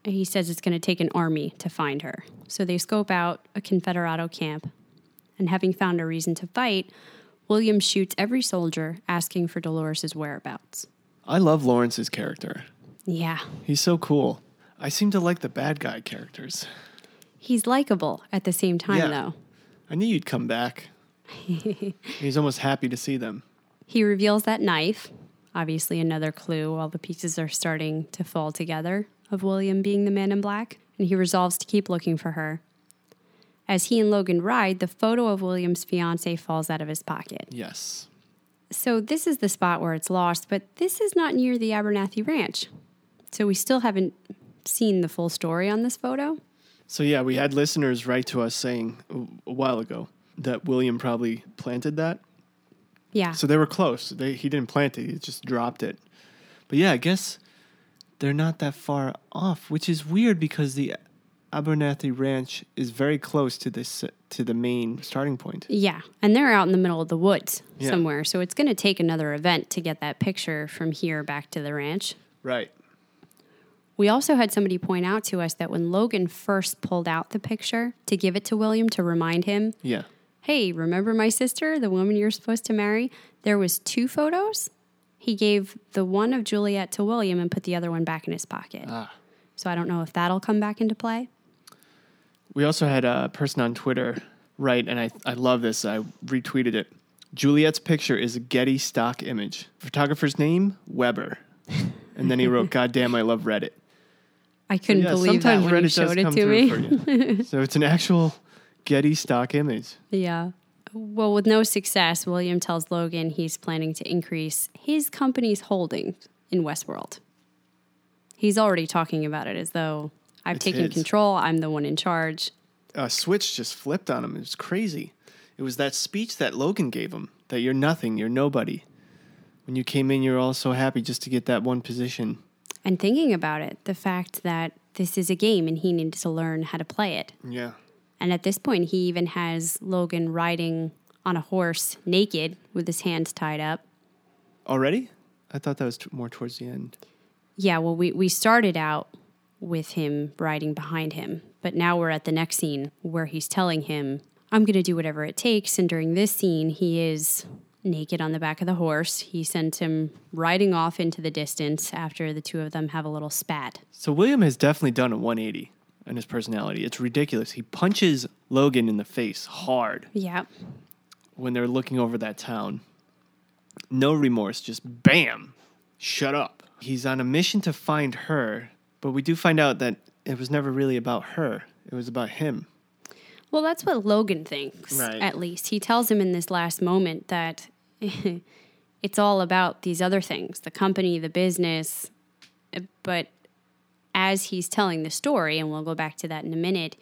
He says it's going to take an army to find her. So they scope out a Confederado camp, and having found a reason to fight, William shoots every soldier asking for Dolores' whereabouts. I love Lawrence's character. Yeah. He's so cool. I seem to like the bad guy characters. He's likable at the same time, though. I knew you'd come back. He's almost happy to see them. He reveals that knife, obviously another clue. All the pieces are starting to fall together of William being the man in black, and he resolves to keep looking for her. As he and Logan ride, the photo of William's fiance falls out of his pocket. Yes. So this is the spot where it's lost, but this is not near the Abernathy Ranch. So we still haven't seen the full story on this photo. So yeah, we had listeners write to us saying a while ago that William probably planted that. Yeah. So they were close. He didn't plant it. He just dropped it. But yeah, I guess they're not that far off, which is weird because the Abernathy Ranch is very close to the main starting point. Yeah, and they're out in the middle of the woods somewhere, so it's going to take another event to get that picture from here back to the ranch. Right. We also had somebody point out to us that when Logan first pulled out the picture to give it to William to remind him, hey, remember my sister, the woman you're supposed to marry? There was two photos. He gave the one of Juliet to William and put the other one back in his pocket. Ah. So I don't know if that'll come back into play. We also had a person on Twitter write, and I love this. I retweeted it. Juliet's picture is a Getty stock image. Photographer's name, Weber. And then he wrote, God damn, I love Reddit. I couldn't believe that when Reddit you showed it to me. So it's an actual Getty stock image. Yeah. Well, with no success, William tells Logan he's planning to increase his company's holdings in Westworld. He's already talking about it as though it's taken his control. I'm the one in charge. A switch just flipped on him. It was crazy. It was that speech that Logan gave him, that you're nothing, you're nobody. When you came in, you're all so happy just to get that one position. And thinking about it, the fact that this is a game and he needs to learn how to play it. Yeah. And at this point, he even has Logan riding on a horse naked with his hands tied up. Already? I thought that was more towards the end. Yeah, well, we started out with him riding behind him, but now we're at the next scene where he's telling him, I'm going to do whatever it takes. And during this scene, he is naked on the back of the horse. He sends him riding off into the distance after the two of them have a little spat. So William has definitely done a 180. And his personality. It's ridiculous. He punches Logan in the face hard. Yeah. When they're looking over that town. No remorse. Just bam. Shut up. He's on a mission to find her. But we do find out that it was never really about her. It was about him. Well, that's what Logan thinks, right? At least. He tells him in this last moment that it's all about these other things. The company, the business. But as he's telling the story, and we'll go back to that in a minute,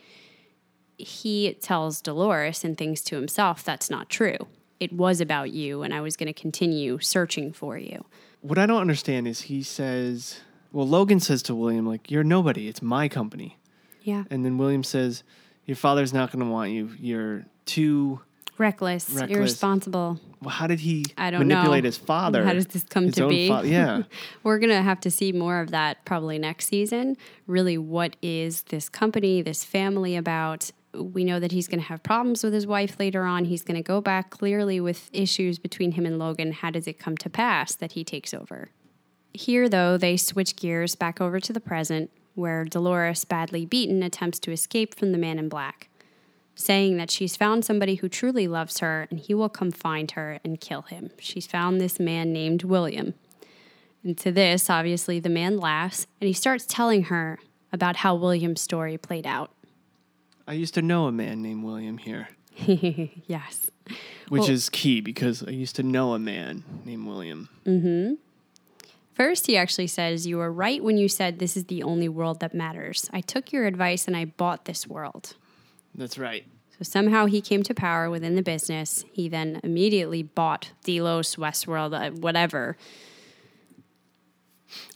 he tells Dolores and thinks to himself, that's not true. It was about you, and I was going to continue searching for you. What I don't understand is he says, well, Logan says to William, like, you're nobody. It's my company. Yeah. And then William says, your father's not going to want you. You're too reckless. Irresponsible. Well, how did he manipulate his father? How does this come to be? Yeah. We're going to have to see more of that probably next season. Really, what is this company, this family about? We know that he's going to have problems with his wife later on. He's going to go back clearly with issues between him and Logan. How does it come to pass that he takes over? Here, though, they switch gears back over to the present, where Dolores, badly beaten, attempts to escape from the man in black, saying that she's found somebody who truly loves her and he will come find her and kill him. She's found this man named William. And to this, obviously, the man laughs, and he starts telling her about how William's story played out. I used to know a man named William here. Yes. Which is key, because I used to know a man named William. Mm-hmm. First, he actually says, you were right when you said this is the only world that matters. I took your advice and I bought this world. That's right. So somehow he came to power within the business. He then immediately bought Delos, Westworld, whatever.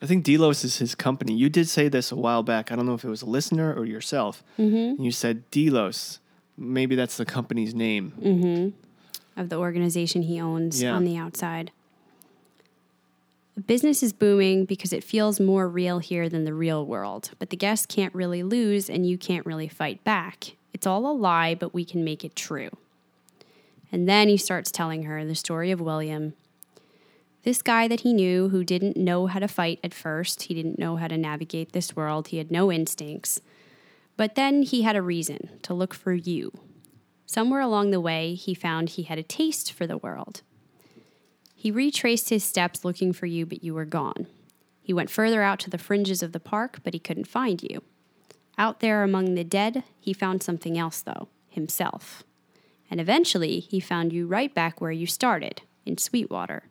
I think Delos is his company. You did say this a while back. I don't know if it was a listener or yourself. Mm-hmm. You said Delos, maybe that's the company's name. Mm-hmm. Of the organization he owns on the outside. Business is booming because it feels more real here than the real world, but the guests can't really lose and you can't really fight back. It's all a lie, but we can make it true. And then he starts telling her the story of William. This guy that he knew who didn't know how to fight at first. He didn't know how to navigate this world. He had no instincts. But then he had a reason to look for you. Somewhere along the way, he found he had a taste for the world. He retraced his steps looking for you, but you were gone. He went further out to the fringes of the park, but he couldn't find you. Out there among the dead, he found something else, though, himself. And eventually, he found you right back where you started, in Sweetwater.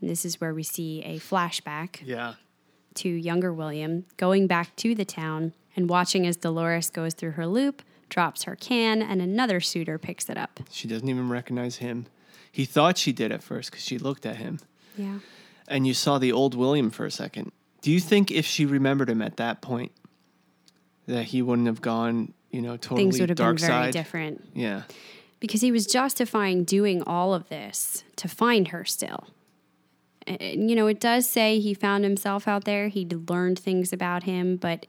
And this is where we see a flashback to younger William going back to the town and watching as Dolores goes through her loop, drops her can, and another suitor picks it up. She doesn't even recognize him. He thought she did at first because she looked at him. Yeah. And you saw the old William for a second. Do you think if she remembered him at that point that he wouldn't have gone, you know, totally dark side? Things would have been very different. Yeah. Because he was justifying doing all of this to find her still. And, you know, it does say he found himself out there. He'd learned things about him. But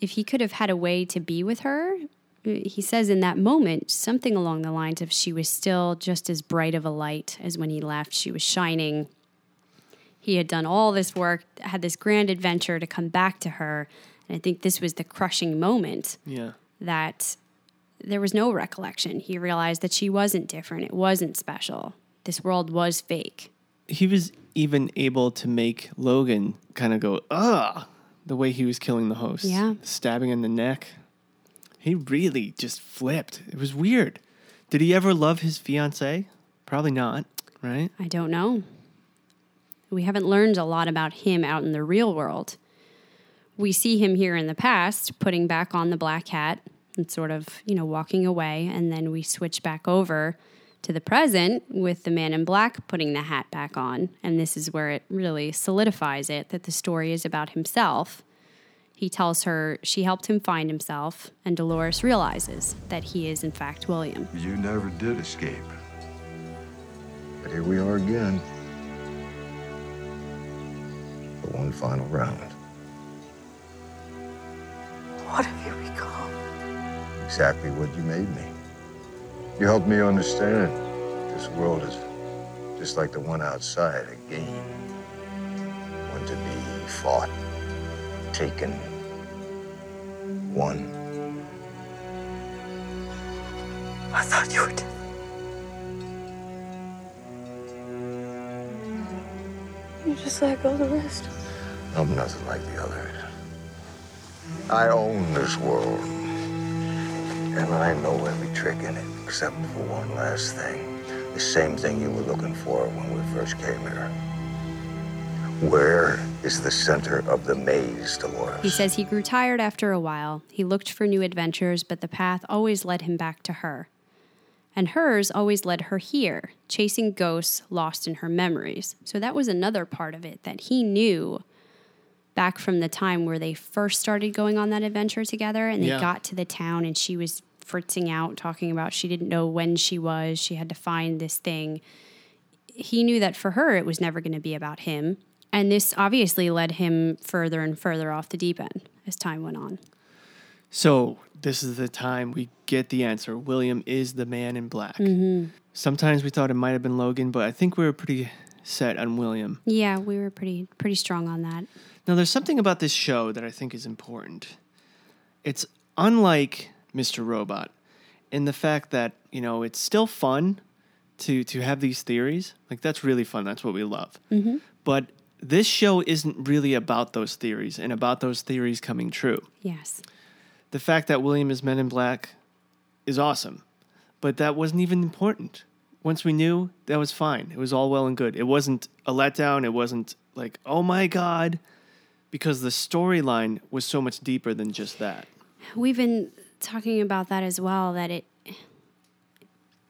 if he could have had a way to be with her... He says in that moment, something along the lines of she was still just as bright of a light as when he left. She was shining. He had done all this work, had this grand adventure to come back to her. And I think this was the crushing moment that there was no recollection. He realized that she wasn't different. It wasn't special. This world was fake. He was even able to make Logan kind of go, ugh, the way he was killing the host. Yeah. Stabbing in the neck. He really just flipped. It was weird. Did he ever love his fiancée? Probably not, right? I don't know. We haven't learned a lot about him out in the real world. We see him here in the past, putting back on the black hat and sort of, you know, walking away. And then we switch back over to the present with the man in black putting the hat back on. And this is where it really solidifies it, that the story is about himself. He tells her she helped him find himself, and Dolores realizes that he is, in fact, William. You never did escape. But here we are again. For one final round. What have you become? Exactly what you made me. You helped me understand this world is just like the one outside, a game. One to be fought, taken, won. I thought you were dead. You're just like all the rest. I'm nothing like the others. I own this world. And I know every trick in it, except for one last thing. The same thing you were looking for when we first came here. Where is the center of the maze, Dolores? He says he grew tired after a while. He looked for new adventures, but the path always led him back to her. And hers always led her here, chasing ghosts lost in her memories. So that was another part of it that he knew back from the time where they first started going on that adventure together, and they got to the town, and she was fritzing out, talking about she didn't know when she was. She had to find this thing. He knew that for her it was never going to be about him. And this obviously led him further and further off the deep end as time went on. So this is the time we get the answer. William is the man in black. Mm-hmm. Sometimes we thought it might have been Logan, but I think we were pretty set on William. Yeah, we were pretty strong on that. Now, there's something about this show that I think is important. It's unlike Mr. Robot in the fact that, you know, it's still fun to have these theories. Like, that's really fun. That's what we love. Mm-hmm. But this show isn't really about those theories and about those theories coming true. Yes. The fact that William is Men in Black is awesome, but that wasn't even important. Once we knew, that was fine. It was all well and good. It wasn't a letdown. It wasn't like, oh my God, because the storyline was so much deeper than just that. We've been talking about that as well, that it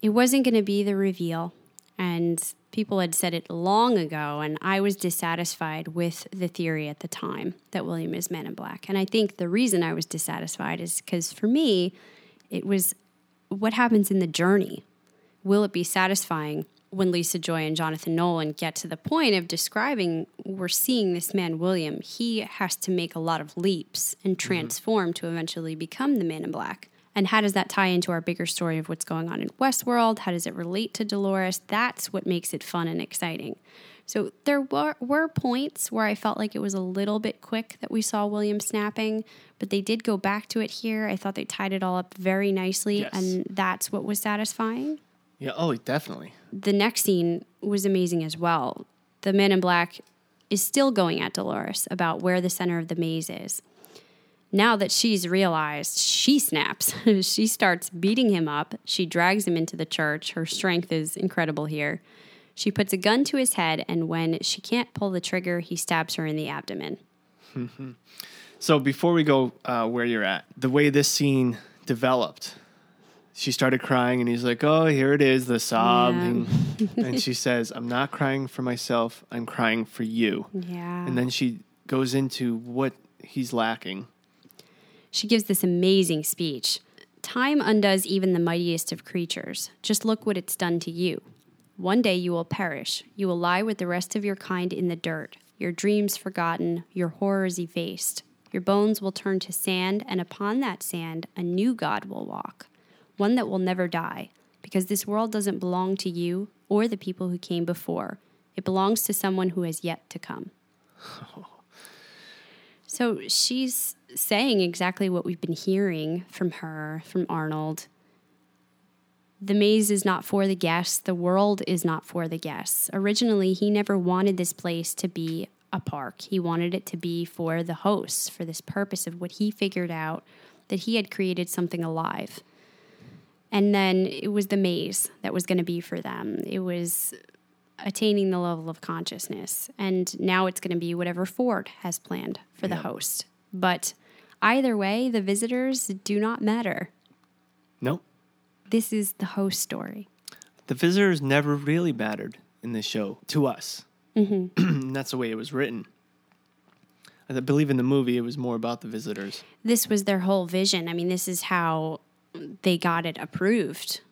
wasn't going to be the reveal, and people had said it long ago, and I was dissatisfied with the theory at the time that William is Man in Black. And I think the reason I was dissatisfied is because for me, it was what happens in the journey? Will it be satisfying when Lisa Joy and Jonathan Nolan get to the point of describing, we're seeing this man, William, he has to make a lot of leaps and transform to eventually become the Man in Black. And how does that tie into our bigger story of what's going on in Westworld? How does it relate to Dolores? That's what makes it fun and exciting. So there were points where I felt like it was a little bit quick that we saw William snapping, but they did go back to it here. I thought they tied it all up very nicely, yes. And that's what was satisfying. Yeah, oh, definitely. The next scene was amazing as well. The Man in Black is still going at Dolores about where the center of the maze is. Now that she's realized, she snaps. She starts beating him up. She drags him into the church. Her strength is incredible here. She puts a gun to his head, and when she can't pull the trigger, he stabs her in the abdomen. So before we go where you're at, the way this scene developed, she started crying, and he's like, oh, here it is, the sob. Yeah. And she says, I'm not crying for myself. I'm crying for you. Yeah. And then she goes into what he's lacking. She gives this amazing speech. Time undoes even the mightiest of creatures. Just look what it's done to you. One day you will perish. You will lie with the rest of your kind in the dirt, your dreams forgotten, your horrors effaced. Your bones will turn to sand, and upon that sand, a new God will walk, one that will never die, because this world doesn't belong to you or the people who came before. It belongs to someone who has yet to come. So she's saying exactly what we've been hearing from her, from Arnold. The maze is not for the guests. The world is not for the guests. Originally, he never wanted this place to be a park. He wanted it to be for the hosts, for this purpose of what he figured out, that he had created something alive. And then it was the maze that was going to be for them. It was attaining the level of consciousness. And now it's going to be whatever Ford has planned for the host. But either way, the visitors do not matter. Nope. This is the host story. The visitors never really mattered in this show to us. Mm-hmm. That's the way it was written. I believe in the movie, it was more about the visitors. This was their whole vision. I mean, this is how they got it approved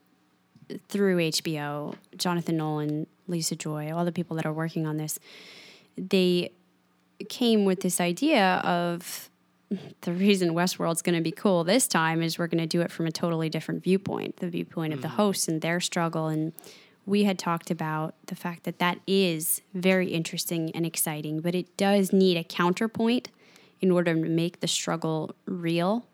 through HBO. Jonathan Nolan, Lisa Joy, all the people that are working on this, they came with this idea of the reason Westworld's going to be cool this time is we're going to do it from a totally different viewpoint, the viewpoint of the hosts and their struggle. And we had talked about the fact that that is very interesting and exciting, but it does need a counterpoint in order to make the struggle real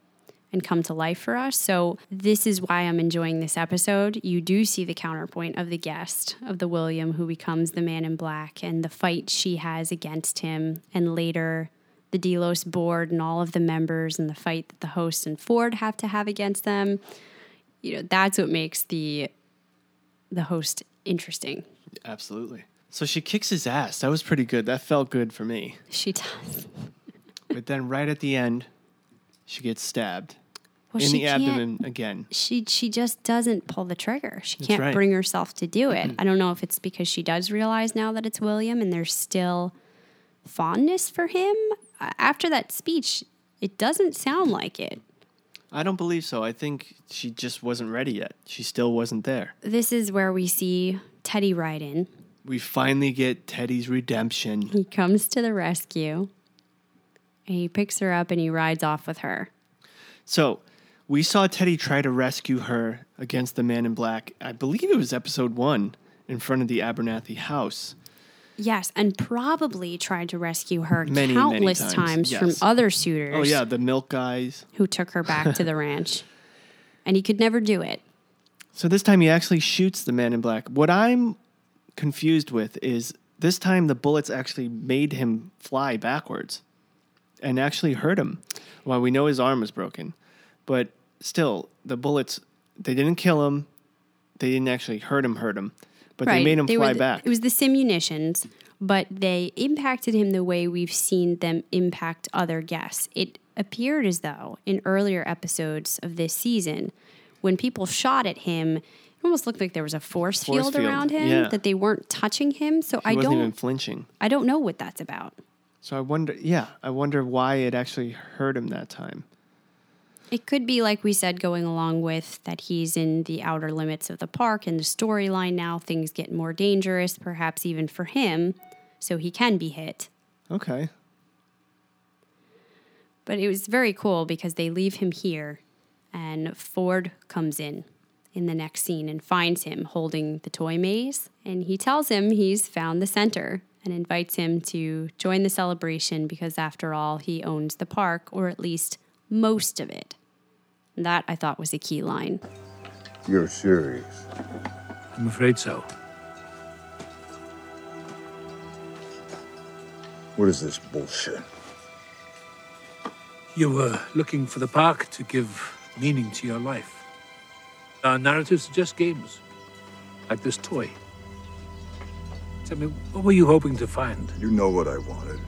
and come to life for us. So this is why I'm enjoying this episode. You do see the counterpoint of the guest, of the William who becomes the Man in Black, and the fight she has against him, and later the Delos board and all of the members, and the fight that the hosts and Ford have to have against them. You know, that's what makes the host interesting. Absolutely. So she kicks his ass. That was pretty good. That felt good for me. She does. But then right at the end, she gets stabbed. Well, in the abdomen again. She just doesn't pull the trigger. She can't bring herself to do it. I don't know if it's because she does realize now that it's William and there's still fondness for him. After that speech, it doesn't sound like it. I don't believe so. I think she just wasn't ready yet. She still wasn't there. This is where we see Teddy ride in. We finally get Teddy's redemption. He comes to the rescue. And he picks her up and he rides off with her. So we saw Teddy try to rescue her against the Man in Black. I believe it was episode 1 in front of the Abernathy house. Yes, and probably tried to rescue her countless many times yes. from other suitors. Oh, yeah, the milk guys. Who took her back to the ranch. And he could never do it. So this time he actually shoots the Man in Black. What I'm confused with is this time the bullets actually made him fly backwards. And actually hurt him. Well, we know his arm was broken. But still, the bullets, they didn't kill him. They didn't actually hurt him. But they made him fly back. It was the simunitions, but they impacted him the way we've seen them impact other guests. It appeared as though in earlier episodes of this season, when people shot at him, it almost looked like there was a force field around him, that they weren't touching him. So he wasn't even flinching. I don't know what that's about. So I wonder why it actually hurt him that time. It could be, like we said, going along with that he's in the outer limits of the park and the storyline now. Things get more dangerous, perhaps even for him, so he can be hit. Okay. But it was very cool because they leave him here and Ford comes in the next scene and finds him holding the toy maze. And he tells him he's found the center and invites him to join the celebration because, after all, he owns the park, or at least most of it. And that, I thought, was a key line. You're serious? I'm afraid so. What is this bullshit? You were looking for the park to give meaning to your life. Our narratives are just games, like this toy. Tell me, what were you hoping to find? You know what I wanted.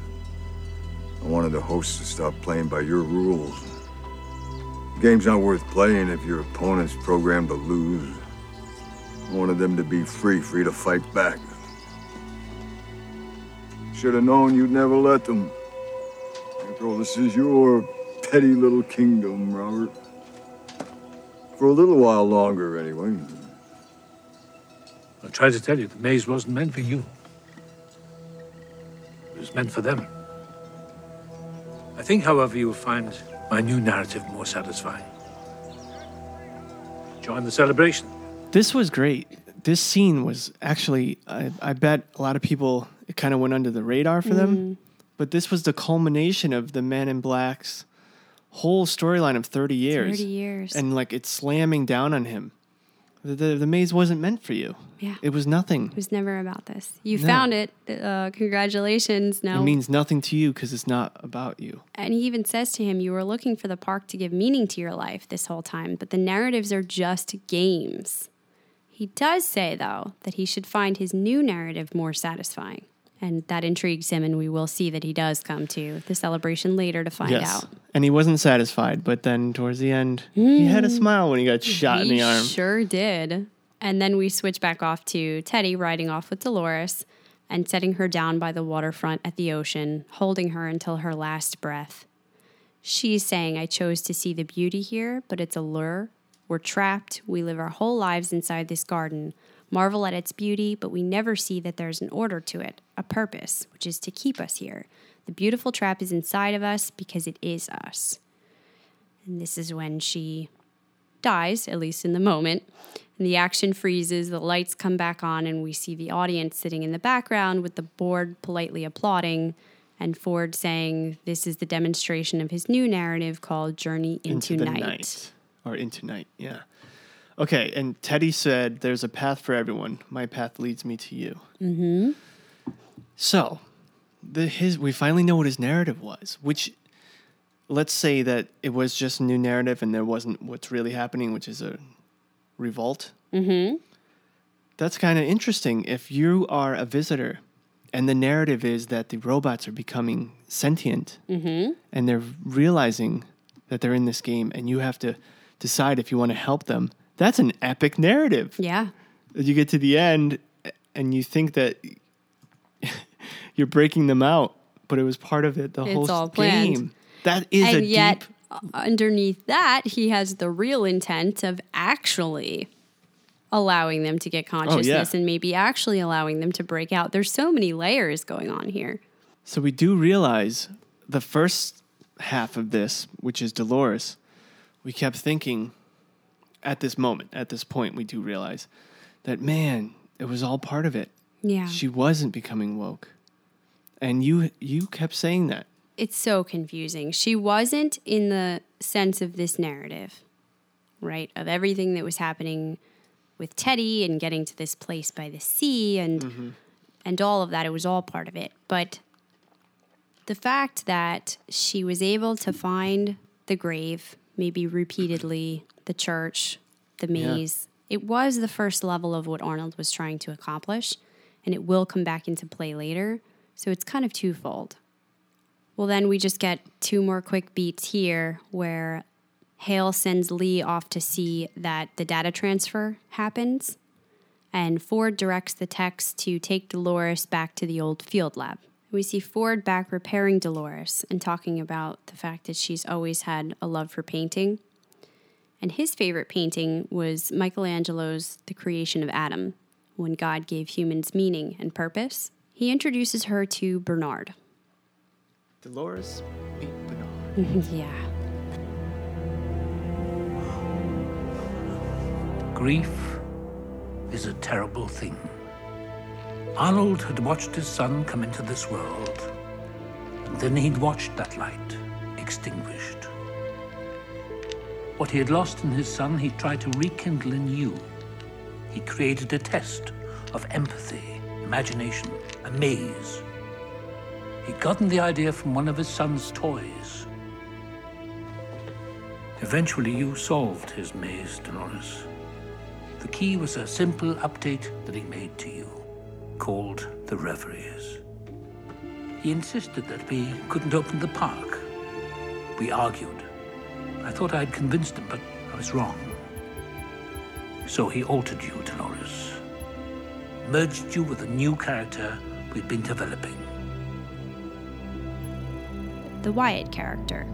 I wanted the host to stop playing by your rules. The game's not worth playing if your opponent's programmed to lose. I wanted them to be free to fight back. Should have known you'd never let them. After all, this is your petty little kingdom, Robert. For a little while longer, anyway. I tried to tell you, the maze wasn't meant for you. It was meant for them. I think, however, you will find my new narrative more satisfying. Join the celebration. This was great. This scene was actually, I bet a lot of people, it kind of went under the radar for them. But this was the culmination of the Men in Black's whole storyline of 30 years. 30 years. And, like, it's slamming down on him. The maze wasn't meant for you. Yeah. It was nothing. It was never about this. You found it. Congratulations. No. It means nothing to you because it's not about you. And he even says to him, you were looking for the park to give meaning to your life this whole time, but the narratives are just games. He does say, though, that he should find his new narrative more satisfying. And that intrigues him, and we will see that he does come to the celebration later to find out. And he wasn't satisfied, but then towards the end, he had a smile when he got shot in the arm. He sure did. And then we switch back off to Teddy riding off with Dolores and setting her down by the waterfront at the ocean, holding her until her last breath. She's saying, I chose to see the beauty here, but it's a lure. We're trapped. We live our whole lives inside this garden. Marvel at its beauty, but we never see that there's an order to it, a purpose, which is to keep us here. The beautiful trap is inside of us because it is us. And this is when she dies, at least in the moment. And the action freezes, the lights come back on, and we see the audience sitting in the background with the board politely applauding, and Ford saying this is the demonstration of his new narrative called Journey into Night. Into Night. Okay, and Teddy said, there's a path for everyone. My path leads me to you. Mm-hmm. So, we finally know what his narrative was, which, let's say that it was just a new narrative and there wasn't what's really happening, which is a revolt. Mm-hmm. That's kind of interesting. If you are a visitor and the narrative is that the robots are becoming sentient and they're realizing that they're in this game and you have to decide if you want to help them, that's an epic narrative. Yeah. You get to the end and you think that you're breaking them out, but it was part of it. It's all planned. That is and a yet, deep... underneath that, he has the real intent of actually allowing them to get consciousness and maybe actually allowing them to break out. There's so many layers going on here. So we do realize the first half of this, which is Dolores, we kept thinking... At this point, we do realize that, man, it was all part of it. Yeah. She wasn't becoming woke. And you kept saying that. It's so confusing. She wasn't in the sense of this narrative, right? Of everything that was happening with Teddy and getting to this place by the sea and all of that. It was all part of it. But the fact that she was able to find the grave, maybe repeatedly, the church, the maze. Yeah. It was the first level of what Arnold was trying to accomplish, and it will come back into play later. So it's kind of twofold. Well, then we just get two more quick beats here where Hale sends Lee off to see that the data transfer happens, and Ford directs the techs to take Dolores back to the old field lab. We see Ford back repairing Dolores and talking about the fact that she's always had a love for painting. And his favorite painting was Michelangelo's The Creation of Adam, When God Gave Humans Meaning and Purpose. He introduces her to Bernard. Dolores beat Bernard. Yeah. Grief is a terrible thing. Arnold had watched his son come into this world. And then he'd watched that light extinguished. What he had lost in his son, he tried to rekindle in you. He created a test of empathy, imagination, a maze. He'd gotten the idea from one of his son's toys. Eventually, you solved his maze, Dolores. The key was a simple update that he made to you, called The Reveries. He insisted that we couldn't open the park. We argued. I thought I'd convinced him, but I was wrong. So he altered you, Dolores. Merged you with a new character we'd been developing. The Wyatt character.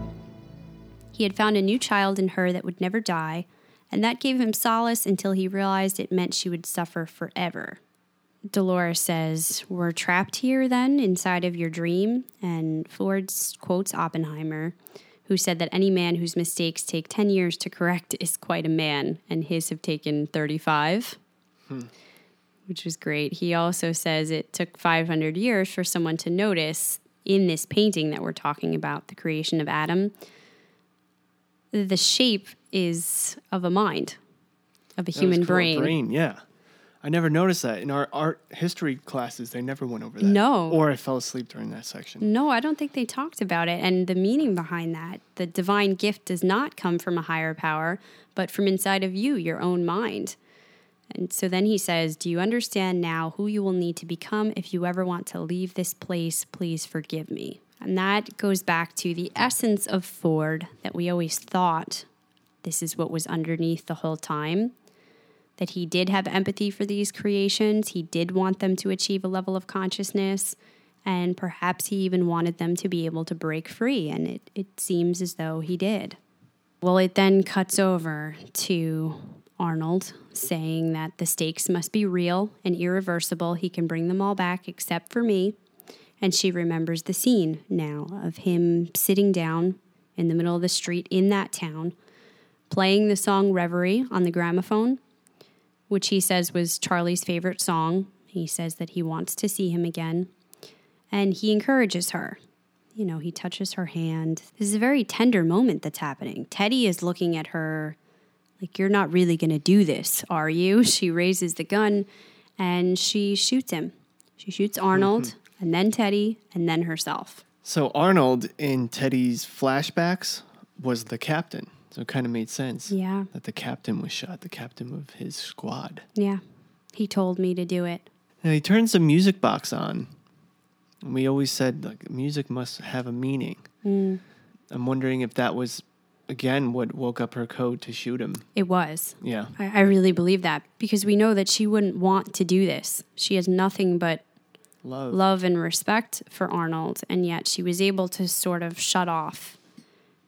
He had found a new child in her that would never die, and that gave him solace until he realized it meant she would suffer forever. Dolores says, "We're trapped here then, inside of your dream," and Ford quotes Oppenheimer, who said that any man whose mistakes take 10 years to correct is quite a man, and his have taken 35, which was great. He also says it took 500 years for someone to notice in this painting that we're talking about, The Creation of Adam, the shape is of a mind, of a human brain. Yeah. I never noticed that. In our art history classes, they never went over that. No. Or I fell asleep during that section. No, I don't think they talked about it. And the meaning behind that, the divine gift does not come from a higher power, but from inside of you, your own mind. And so then he says, "Do you understand now who you will need to become if you ever want to leave this place? Please forgive me." And that goes back to the essence of Ford that we always thought this is what was underneath the whole time, that he did have empathy for these creations. He did want them to achieve a level of consciousness, and perhaps he even wanted them to be able to break free, and it seems as though he did. Well, it then cuts over to Arnold saying that the stakes must be real and irreversible. He can bring them all back except for me. And she remembers the scene now of him sitting down in the middle of the street in that town, playing the song Reverie on the gramophone, which he says was Charlie's favorite song. He says that he wants to see him again. And he encourages her. You know, he touches her hand. This is a very tender moment that's happening. Teddy is looking at her like, "You're not really going to do this, are you?" She raises the gun and she shoots him. She shoots Arnold. Mm-hmm. And then Teddy, and then herself. So Arnold, in Teddy's flashbacks, was the captain. So it kind of made sense. Yeah. That the captain was shot, the captain of his squad. Yeah. He told me to do it. Now he turns the music box on. And we always said, like, music must have a meaning. Mm. I'm wondering if that was, again, what woke up her code to shoot him. It was. Yeah. I really believe that, because we know that she wouldn't want to do this. She has nothing but love and respect for Arnold, and yet she was able to sort of shut off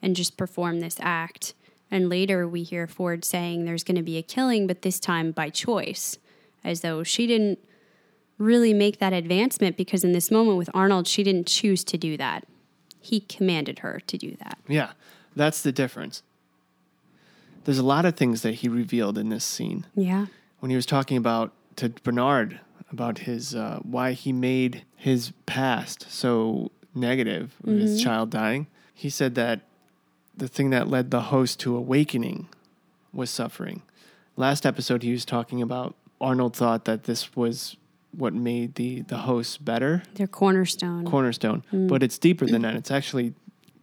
and just perform this act. And later we hear Ford saying there's going to be a killing, but this time by choice, as though she didn't really make that advancement, because in this moment with Arnold, she didn't choose to do that. He commanded her to do that. Yeah, that's the difference. There's a lot of things that he revealed in this scene. Yeah. When he was talking to Bernard, about his why he made his past so negative, mm-hmm. his child dying. He said that the thing that led the host to awakening was suffering. Last episode, he was talking about Arnold thought that this was what made the hosts better. Their cornerstone. Mm. But it's deeper than that. It's actually,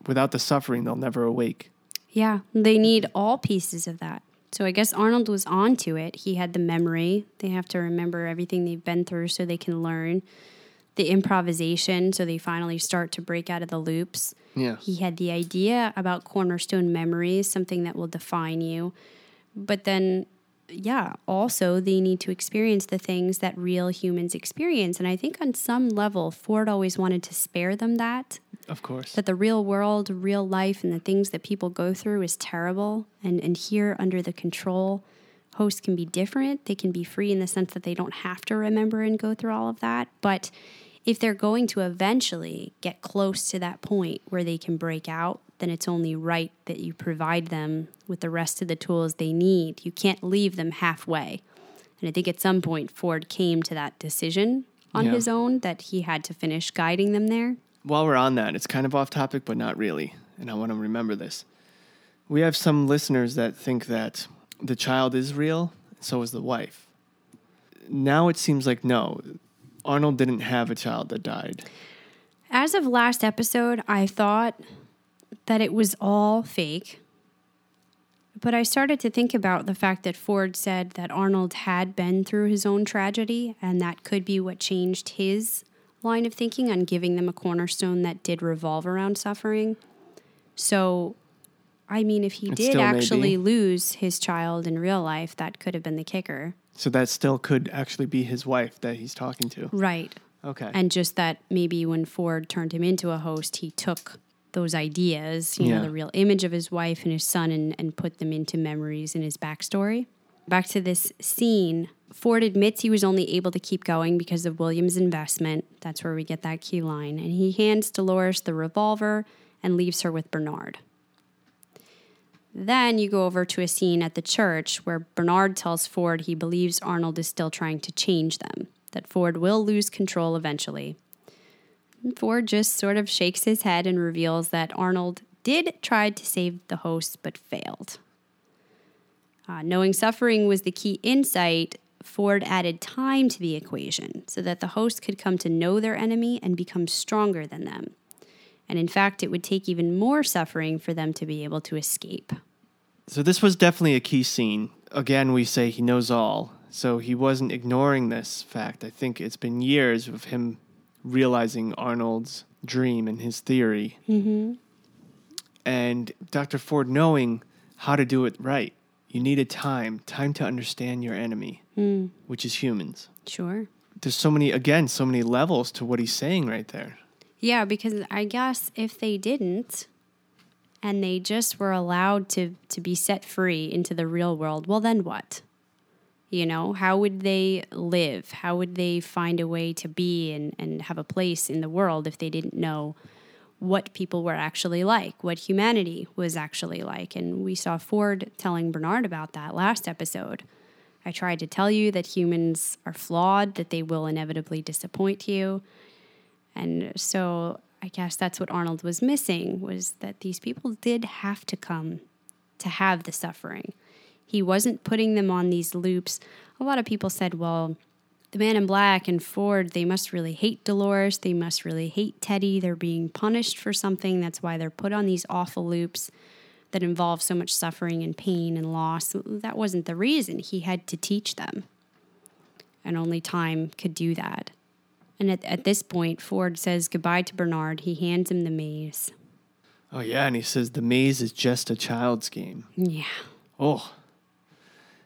without the suffering, they'll never awake. Yeah, they need all pieces of that. So I guess Arnold was on to it. He had the memory. They have to remember everything they've been through so they can learn. The improvisation, so they finally start to break out of the loops. Yeah. He had the idea about cornerstone memories, something that will define you. But then, yeah, also they need to experience the things that real humans experience. And I think on some level, Ford always wanted to spare them that. Of course. That the real world, real life, and the things that people go through is terrible. And here, under the control, hosts can be different. They can be free in the sense that they don't have to remember and go through all of that. But if they're going to eventually get close to that point where they can break out, then it's only right that you provide them with the rest of the tools they need. You can't leave them halfway. And I think at some point Ford came to that decision on his own that he had to finish guiding them there. While we're on that, it's kind of off topic, but not really. And I want to remember this. We have some listeners that think that the child is real, so is the wife. Now it seems like no, Arnold didn't have a child that died. As of last episode, I thought that it was all fake. But I started to think about the fact that Ford said that Arnold had been through his own tragedy, and that could be what changed his line of thinking on giving them a cornerstone that did revolve around suffering. So, I mean, if he did actually lose his child in real life, that could have been the kicker. So that still could actually be his wife that he's talking to. Right. Okay. And just that maybe when Ford turned him into a host, he took those ideas, you know, the real image of his wife and his son, and put them into memories in his backstory. Back to this scene, Ford admits he was only able to keep going because of William's investment. That's where we get that key line. And he hands Dolores the revolver and leaves her with Bernard. Then you go over to a scene at the church where Bernard tells Ford he believes Arnold is still trying to change them, that Ford will lose control eventually. Ford just sort of shakes his head and reveals that Arnold did try to save the hosts but failed. Knowing suffering was the key insight, Ford added time to the equation so that the hosts could come to know their enemy and become stronger than them. And in fact, it would take even more suffering for them to be able to escape. So this was definitely a key scene. Again, we say he knows all, so he wasn't ignoring this fact. I think it's been years of him realizing Arnold's dream and his theory. Mm-hmm. And Dr. Ford knowing how to do it right. You needed time to understand your enemy, which is humans. Sure. There's so many levels to what he's saying right there. Yeah, because I guess if they didn't, and they just were allowed to be set free into the real world, well, then what? You know, how would they live? How would they find a way to be and have a place in the world if they didn't know what people were actually like, what humanity was actually like? And we saw Ford telling Bernard about that last episode. I tried to tell you that humans are flawed, that they will inevitably disappoint you. And so I guess that's what Arnold was missing, was that these people did have to come to have the suffering. He wasn't putting them on these loops. A lot of people said, well, the Man in Black and Ford, they must really hate Dolores. They must really hate Teddy. They're being punished for something. That's why they're put on these awful loops that involve so much suffering and pain and loss. That wasn't the reason. He had to teach them. And only time could do that. And at this point, Ford says goodbye to Bernard. He hands him the maze. Oh, yeah, and he says the maze is just a child's game. Yeah. Oh,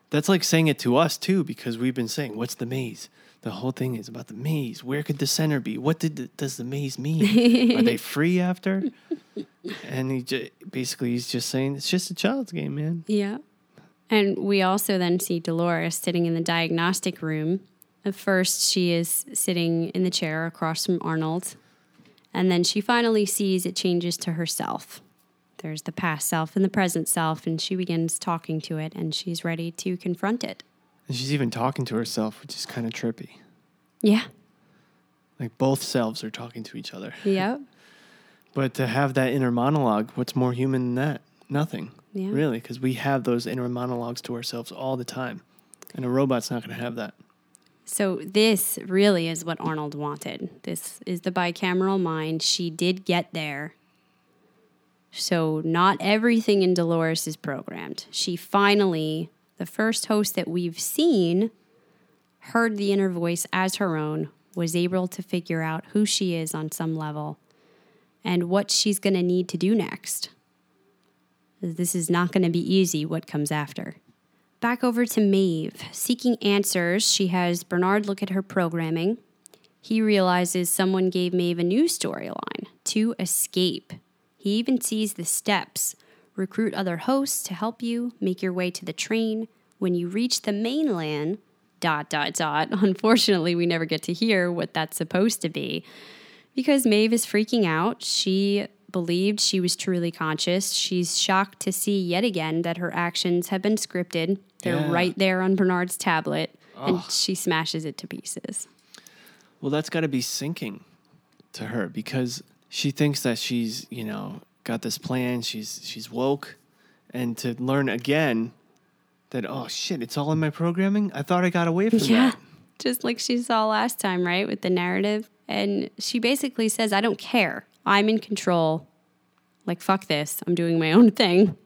that's like saying it to us, too, because we've been saying, what's the maze? The whole thing is about the maze. Where could the center be? What does the maze mean? Are they free after? And he's just saying, it's just a child's game, man. Yeah. And we also then see Dolores sitting in the diagnostic room. At first, she is sitting in the chair across from Arnold. And then she finally sees it changes to herself. There's the past self and the present self, and she begins talking to it, and she's ready to confront it. And she's even talking to herself, which is kind of trippy. Yeah. Like both selves are talking to each other. Yep. But to have that inner monologue, what's more human than that? Nothing, really, because we have those inner monologues to ourselves all the time, and a robot's not going to have that. So this really is what Arnold wanted. This is the bicameral mind. She did get there. So not everything in Dolores is programmed. She finally, the first host that we've seen, heard the inner voice as her own, was able to figure out who she is on some level and what she's going to need to do next. This is not going to be easy, what comes after. Back over to Maeve. Seeking answers, she has Bernard look at her programming. He realizes someone gave Maeve a new storyline, to escape. He even sees the steps. Recruit other hosts to help you, make your way to the train. When you reach the mainland, ... Unfortunately, we never get to hear what that's supposed to be. Because Maeve is freaking out. She believed she was truly conscious. She's shocked to see yet again that her actions have been scripted. They're right there on Bernard's tablet, and she smashes it to pieces. Well, that's got to be sinking to her because she thinks that she's, you know, got this plan. She's woke, and to learn again that, oh shit, it's all in my programming. I thought I got away from that. Just like she saw last time, right, with the narrative. And she basically says, I don't care. I'm in control. Like, fuck this. I'm doing my own thing.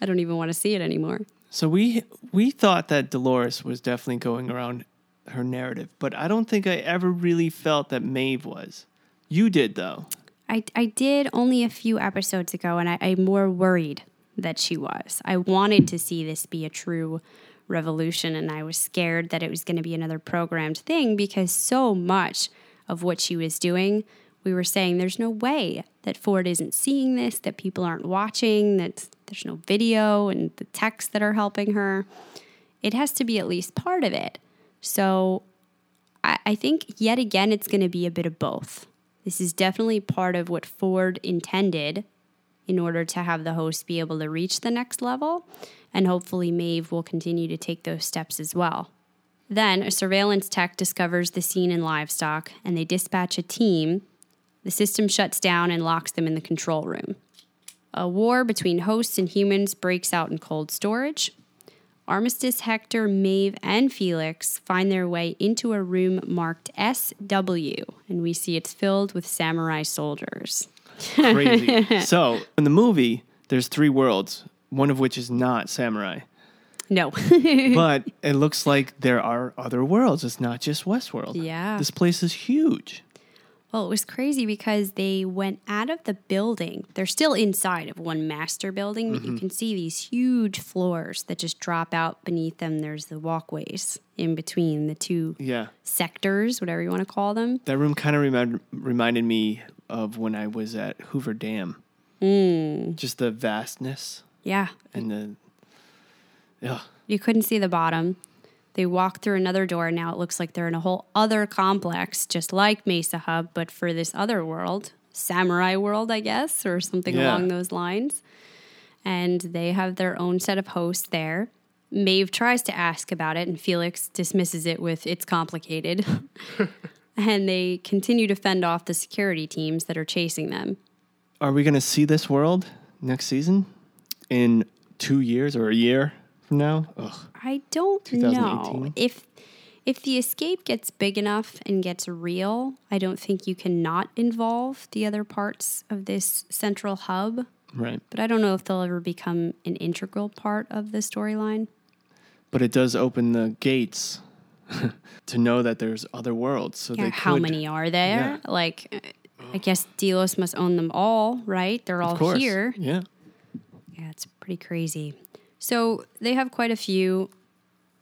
I don't even want to see it anymore. So we thought that Dolores was definitely going around her narrative, but I don't think I ever really felt that Maeve was. You did, though. I did only a few episodes ago, and I'm more worried that she was. I wanted to see this be a true revolution, and I was scared that it was going to be another programmed thing because so much of what she was doing, we were saying there's no way that Ford isn't seeing this, that people aren't watching, that there's no video and the texts that are helping her. It has to be at least part of it. So I think yet again, it's going to be a bit of both. This is definitely part of what Ford intended in order to have the host be able to reach the next level. And hopefully Maeve will continue to take those steps as well. Then a surveillance tech discovers the scene in livestock and they dispatch a team. The system shuts down and locks them in the control room. A war between hosts and humans breaks out in cold storage. Armistice, Hector, Maeve, and Felix find their way into a room marked SW, and we see it's filled with samurai soldiers. Crazy. So, in the movie, there's three worlds, one of which is not samurai. No. But it looks like there are other worlds. It's not just Westworld. Yeah. This place is huge. Well, it was crazy because they went out of the building. They're still inside of one master building, but you can see these huge floors that just drop out beneath them. There's the walkways in between the two sectors, whatever you want to call them. That room kind of reminded me of when I was at Hoover Dam. Mm. Just the vastness. Yeah. And the... Yeah. You couldn't see the bottom. They walk through another door, and now it looks like they're in a whole other complex, just like Mesa Hub, but for this other world, Samurai World, I guess, or something along those lines. And they have their own set of hosts there. Maeve tries to ask about it, and Felix dismisses it with, it's complicated. And they continue to fend off the security teams that are chasing them. Are we going to see this world next season in 2 years or a year? No, I don't know if the escape gets big enough and gets real. I don't think you can not involve the other parts of this central hub. Right, but I don't know if they'll ever become an integral part of the storyline. But it does open the gates to know that there's other worlds. So how many are there? Yeah. Like, I guess Delos must own them all, right? They're all here. Yeah, it's pretty crazy. So they have quite a few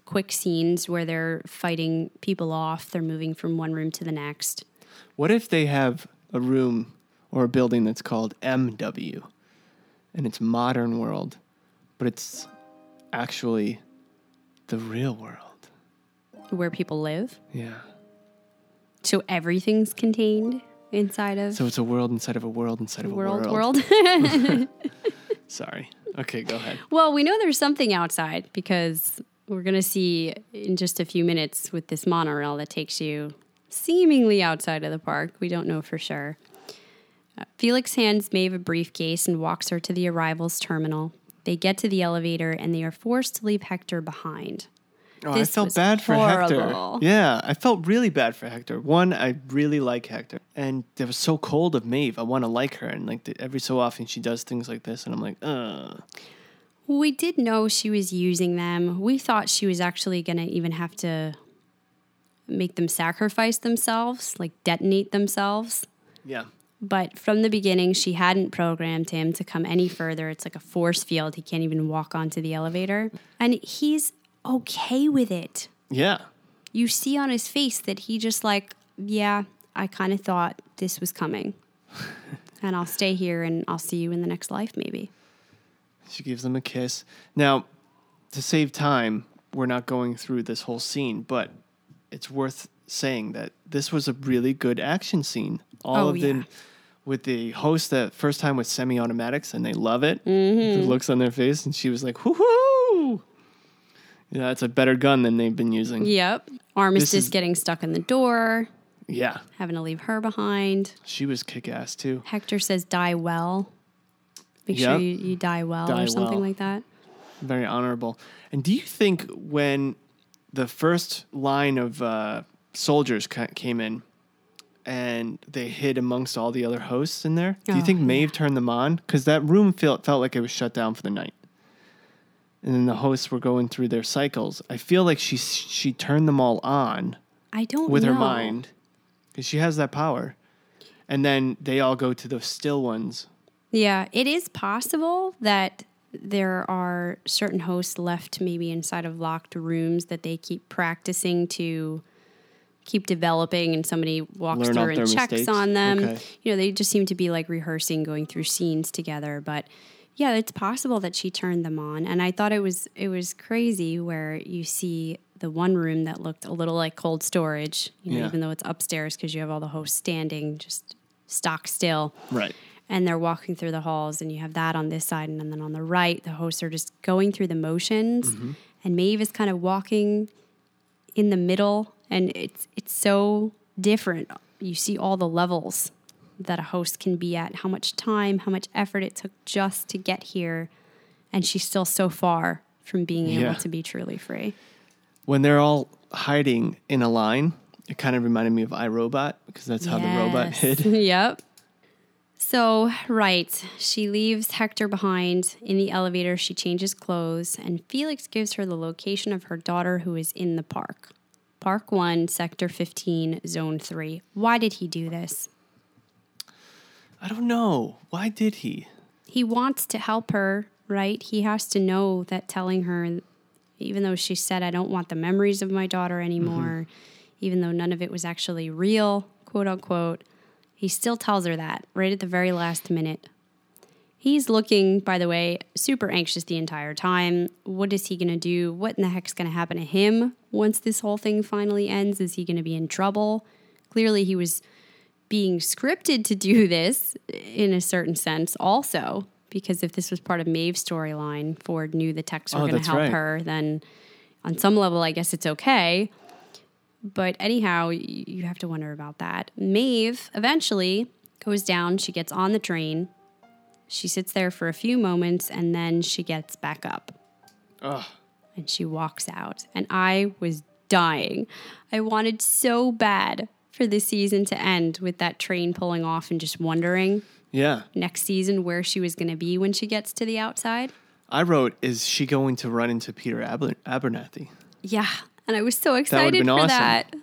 quick scenes where they're fighting people off. They're moving from one room to the next. What if they have a room or a building that's called MW and it's modern world, but it's actually the real world? Where people live? Yeah. So everything's contained inside of... So it's a world inside of a world inside of a world. World. Sorry. Okay, go ahead. Well, we know there's something outside because we're going to see in just a few minutes with this monorail that takes you seemingly outside of the park. We don't know for sure. Felix hands Maeve a briefcase and walks her to the arrivals terminal. They get to the elevator and they are forced to leave Hector behind. Oh, I felt bad for Hector. Yeah, I felt really bad for Hector. One, I really like Hector. And it was so cold of Maeve. I want to like her. And like every so often she does things like this. And I'm like, We did know she was using them. We thought she was actually going to even have to make them sacrifice themselves, like detonate themselves. Yeah. But from the beginning, she hadn't programmed him to come any further. It's like a force field. He can't even walk onto the elevator. And he's okay with it. Yeah. You see on his face that he just like, yeah, I kind of thought this was coming. And I'll stay here and I'll see you in the next life, maybe. She gives them a kiss. Now, to save time, we're not going through this whole scene, but it's worth saying that this was a really good action scene. All of them with the host, that first time with semi-automatics, and they love it. Mm-hmm. The looks on their face, and she was like, whoo-hoo! Yeah, that's a better gun than they've been using. Yep. Armistice getting stuck in the door. Yeah. Having to leave her behind. She was kick-ass, too. Hector says, die well. Make sure you die well or something like that. Very honorable. And do you think when the first line of soldiers came in and they hid amongst all the other hosts in there, do you think Maeve turned them on? Because that room felt like it was shut down for the night. And then the hosts were going through their cycles. I feel like she turned them all on. I don't know. With her mind. Because she has that power. And then they all go to the still ones. Yeah, it is possible that there are certain hosts left maybe inside of locked rooms that they keep practicing to keep developing, and somebody walks through and checks on them. Okay. You know, they just seem to be like rehearsing, going through scenes together. But yeah, it's possible that she turned them on. And I thought it was crazy where you see the one room that looked a little like cold storage, even though it's upstairs because you have all the hosts standing just stock still. Right. And they're walking through the halls, and you have that on this side. And then on the right, the hosts are just going through the motions. Mm-hmm. And Maeve is kind of walking in the middle. And it's so different. You see all the levels that a host can be at, how much time, how much effort it took just to get here. And she's still so far from being able to be truly free. When they're all hiding in a line, it kind of reminded me of iRobot, because that's how the robot hid. Yep. So, right, she leaves Hector behind. In the elevator, she changes clothes, and Felix gives her the location of her daughter, who is in the park. Park 1, Sector 15, Zone 3. Why did he do this? I don't know. Why did he? He wants to help her, right? He has to know that telling her, even though she said, I don't want the memories of my daughter anymore, even though none of it was actually real, quote unquote, he still tells her that right at the very last minute. He's looking, by the way, super anxious the entire time. What is he going to do? What in the heck's going to happen to him once this whole thing finally ends? Is he going to be in trouble? Clearly, he was being scripted to do this in a certain sense also, because if this was part of Maeve's storyline, Ford knew the techs were going to help her, then on some level, I guess it's okay. But anyhow, you have to wonder about that. Maeve eventually goes down. She gets on the train. She sits there for a few moments, and then she gets back up. Ugh. And she walks out. And I was dying. I wanted so bad for this season to end with that train pulling off and just wondering next season where she was going to be when she gets to the outside. I wrote, is she going to run into Peter Abernathy? Yeah. And I was so excited for that.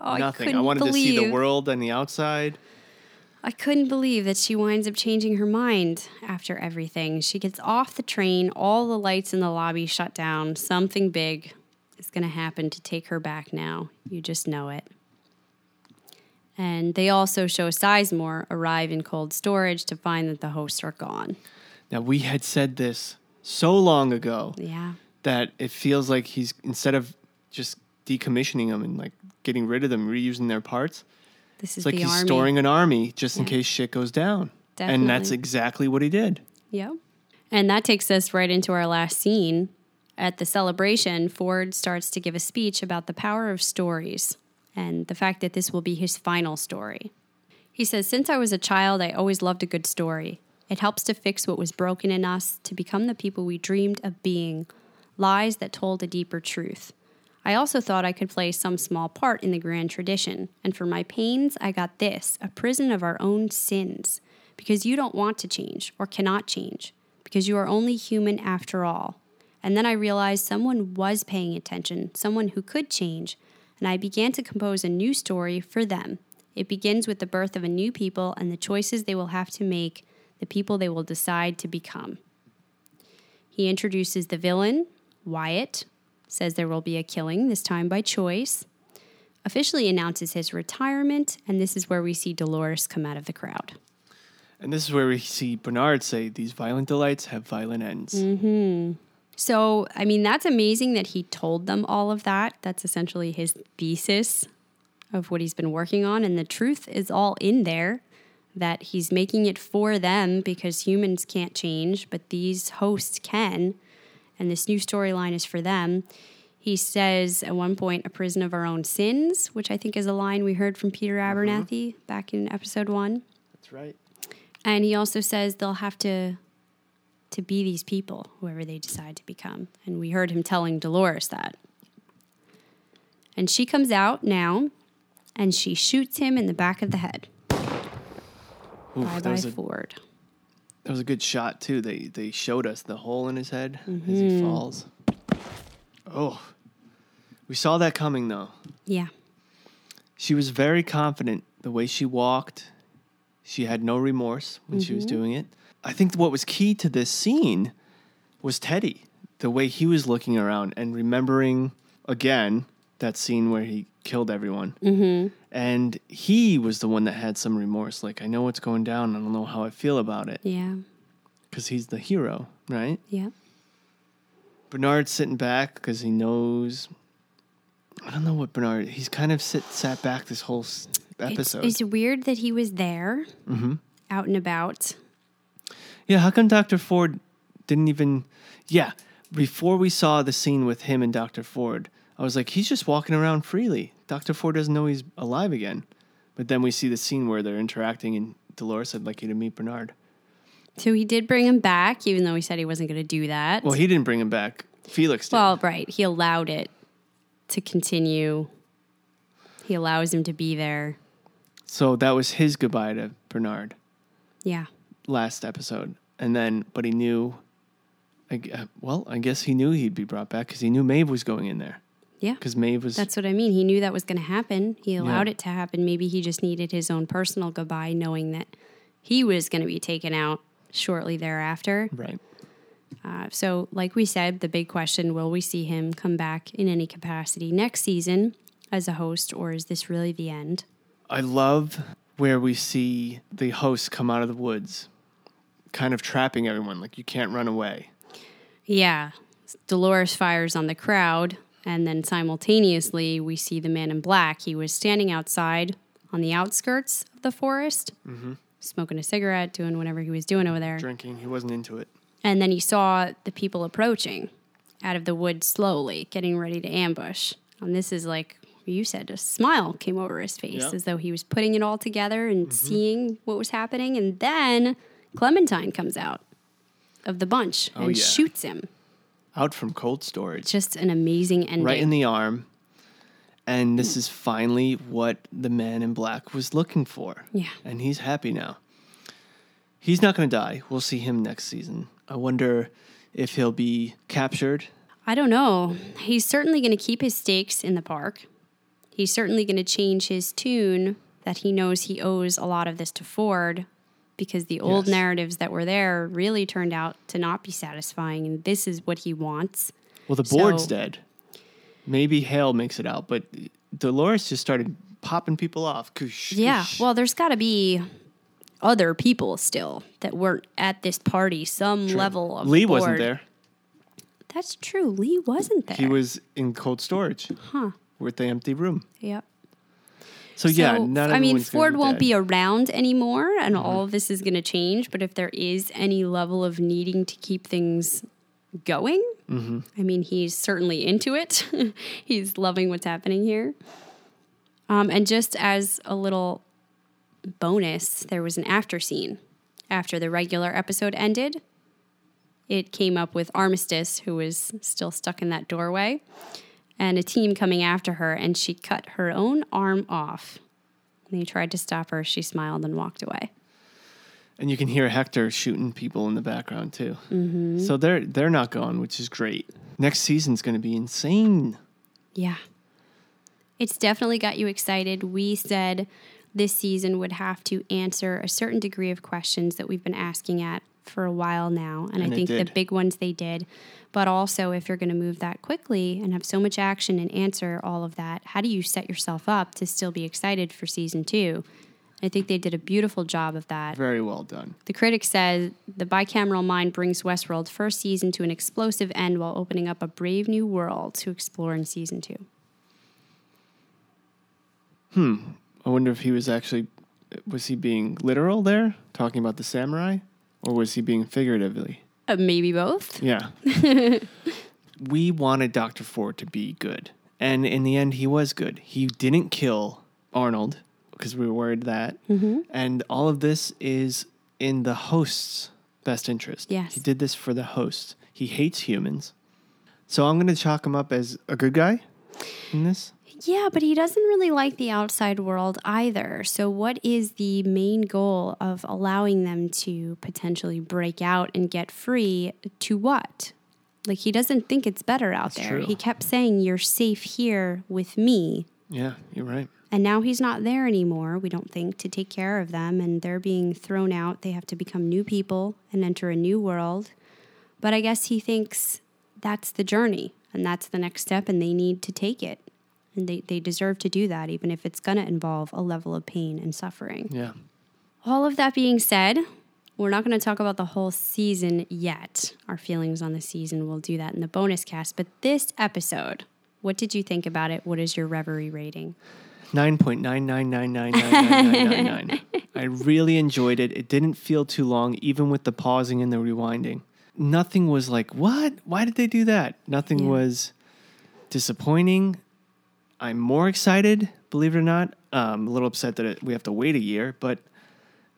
Oh, nothing. I wanted to see the world on the outside. I couldn't believe that she winds up changing her mind after everything. She gets off the train. All the lights in the lobby shut down. Something big is going to happen to take her back now. You just know it. And they also show Sizemore arrive in cold storage to find that the hosts are gone. Now, we had said this so long ago. Yeah. That it feels like he's, instead of just decommissioning them and like getting rid of them, reusing their parts. This is like he's army. Storing an army just in case shit goes down. Definitely. And that's exactly what he did. Yeah. And that takes us right into our last scene. At the celebration, Ford starts to give a speech about the power of stories and the fact that this will be his final story. He says, since I was a child, I always loved a good story. It helps to fix what was broken in us, to become the people we dreamed of being. Lies that told a deeper truth. I also thought I could play some small part in the grand tradition, and for my pains, I got this, a prison of our own sins, because you don't want to change or cannot change, because you are only human after all. And then I realized someone was paying attention, someone who could change, and I began to compose a new story for them. It begins with the birth of a new people and the choices they will have to make, the people they will decide to become. He introduces the villain, Wyatt, says there will be a killing, this time by choice. officially announces his retirement, and this is where we see Dolores come out of the crowd. And this is where we see Bernard say, these violent delights have violent ends. Mm-hmm. So, I mean, that's amazing that he told them all of that. That's essentially his thesis of what he's been working on, and the truth is all in there, that he's making it for them because humans can't change, but these hosts can, and this new storyline is for them. He says at one point, a prison of our own sins, which I think is a line we heard from Peter Abernathy back in episode 1. That's right. And he also says they'll have to be these people, whoever they decide to become. And we heard him telling Dolores that. And she comes out now, and she shoots him in the back of the head. Oof, bye-bye Ford. That was a good shot, too. They showed us the hole in his head as he falls. Oh, we saw that coming, though. Yeah. She was very confident the way she walked. She had no remorse when she was doing it. I think what was key to this scene was Teddy, the way he was looking around and remembering, again, that scene where he killed everyone. Mm-hmm. And he was the one that had some remorse. Like, I know what's going down. I don't know how I feel about it. Yeah. Because he's the hero, right? Yeah. Bernard's sitting back because he knows. I don't know what Bernard. He's kind of sat back this whole episode. It's weird that he was there, out and about. Yeah, how come Dr. Ford didn't even? Yeah, before we saw the scene with him and Dr. Ford, I was like, he's just walking around freely. Dr. Ford doesn't know he's alive again. But then we see the scene where they're interacting, and Dolores, I'd like you to meet Bernard. So he did bring him back, even though he said he wasn't going to do that. Well, he didn't bring him back. Felix did. Well, right. He allowed it to continue. He allows him to be there. So that was his goodbye to Bernard. Yeah. Last episode. And then, but he knew, well, I guess he knew he'd be brought back because he knew Maeve was going in there. Yeah. Because Maeve was. That's what I mean. He knew that was going to happen. He allowed it to happen. Maybe he just needed his own personal goodbye, knowing that he was going to be taken out shortly thereafter. Right. So like we said, the big question, will we see him come back in any capacity next season as a host, or is this really the end? I love where we see the hosts come out of the woods, kind of trapping everyone. Like, you can't run away. Yeah. Dolores fires on the crowd, and then simultaneously we see the man in black. He was standing outside on the outskirts of the forest. Mm-hmm. Smoking a cigarette, doing whatever he was doing over there. Drinking. He wasn't into it. And then he saw the people approaching out of the woods slowly, getting ready to ambush. And this is like you said, a smile came over his face as though he was putting it all together and seeing what was happening. And then Clementine comes out of the bunch and shoots him. Out from cold storage. Just an amazing ending. Right in the arm. And this is finally what the man in black was looking for. Yeah. And he's happy now. He's not going to die. We'll see him next season. I wonder if he'll be captured. I don't know. He's certainly going to keep his stakes in the park. He's certainly going to change his tune that he knows he owes a lot of this to Ford, because the old narratives that were there really turned out to not be satisfying. And this is what he wants. Well, the board's dead. Maybe Hale makes it out, but Dolores just started popping people off. Koosh, yeah, koosh. Well, there's got to be other people still that weren't at this party, some level of Lee board. Wasn't there. That's true. Lee wasn't there. He was in cold storage. Huh. With the empty room. Yep. So yeah, not I mean, Ford won't be around anymore, and all of this is going to change, but if there is any level of needing to keep things going, I mean, he's certainly into it. He's loving what's happening here. And just as a little bonus, there was an after scene. After the regular episode ended, it came up with Armistice, who was still stuck in that doorway, and a team coming after her, and she cut her own arm off. And they tried to stop her. She smiled and walked away. And you can hear Hector shooting people in the background, too. Mm-hmm. So they're not gone, which is great. Next season's going to be insane. Yeah. It's definitely got you excited. We said this season would have to answer a certain degree of questions that we've been asking at for a while now. And I think the big ones they did. But also, if you're going to move that quickly and have so much action and answer all of that, how do you set yourself up to still be excited for season 2? I think they did a beautiful job of that. Very well done. The critic says, the bicameral mind brings Westworld's first season to an explosive end while opening up a brave new world to explore in season 2. I wonder if he was actually, was he being literal there, talking about the samurai? Or was he being figuratively? Maybe both. Yeah. We wanted Dr. Ford to be good. And in the end, he was good. He didn't kill Arnold, because we were worried that. Mm-hmm. And all of this is in the host's best interest. Yes. He did this for the host. He hates humans. So I'm going to chalk him up as a good guy in this. Yeah, but he doesn't really like the outside world either. So what is the main goal of allowing them to potentially break out and get free to what? Like, he doesn't think it's better out there. True. He kept saying, you're safe here with me. Yeah, you're right. And now he's not there anymore, we don't think, to take care of them. And they're being thrown out. They have to become new people and enter a new world. But I guess he thinks that's the journey and that's the next step and they need to take it. And they deserve to do that, even if it's going to involve a level of pain and suffering. Yeah. All of that being said, we're not going to talk about the whole season yet. Our feelings on the season, we'll do that in the bonus cast. But this episode, what did you think about it? What is your reverie rating? 9.999999999. I really enjoyed it. It didn't feel too long, even with the pausing and the rewinding. Nothing was like, what? Why did they do that? Nothing was disappointing. I'm more excited, believe it or not. I'm a little upset that we have to wait a year, but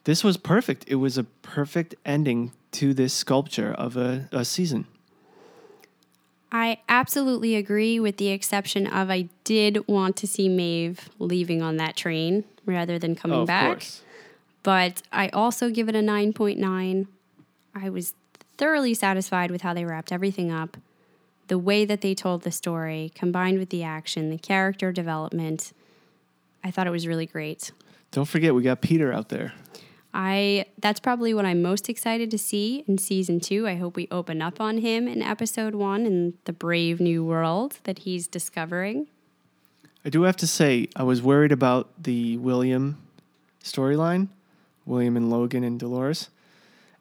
this was perfect. It was a perfect ending to this sculpture of a season. I absolutely agree, with the exception of I did want to see Maeve leaving on that train rather than coming back. Of course. But I also give it a 9.9. I was thoroughly satisfied with how they wrapped everything up. The way that they told the story, combined with the action, the character development, I thought it was really great. Don't forget, we got Peter out there. That's probably what I'm most excited to see in season 2. I hope we open up on him in episode 1 and the brave new world that he's discovering. I do have to say, I was worried about the William storyline, William and Logan and Dolores.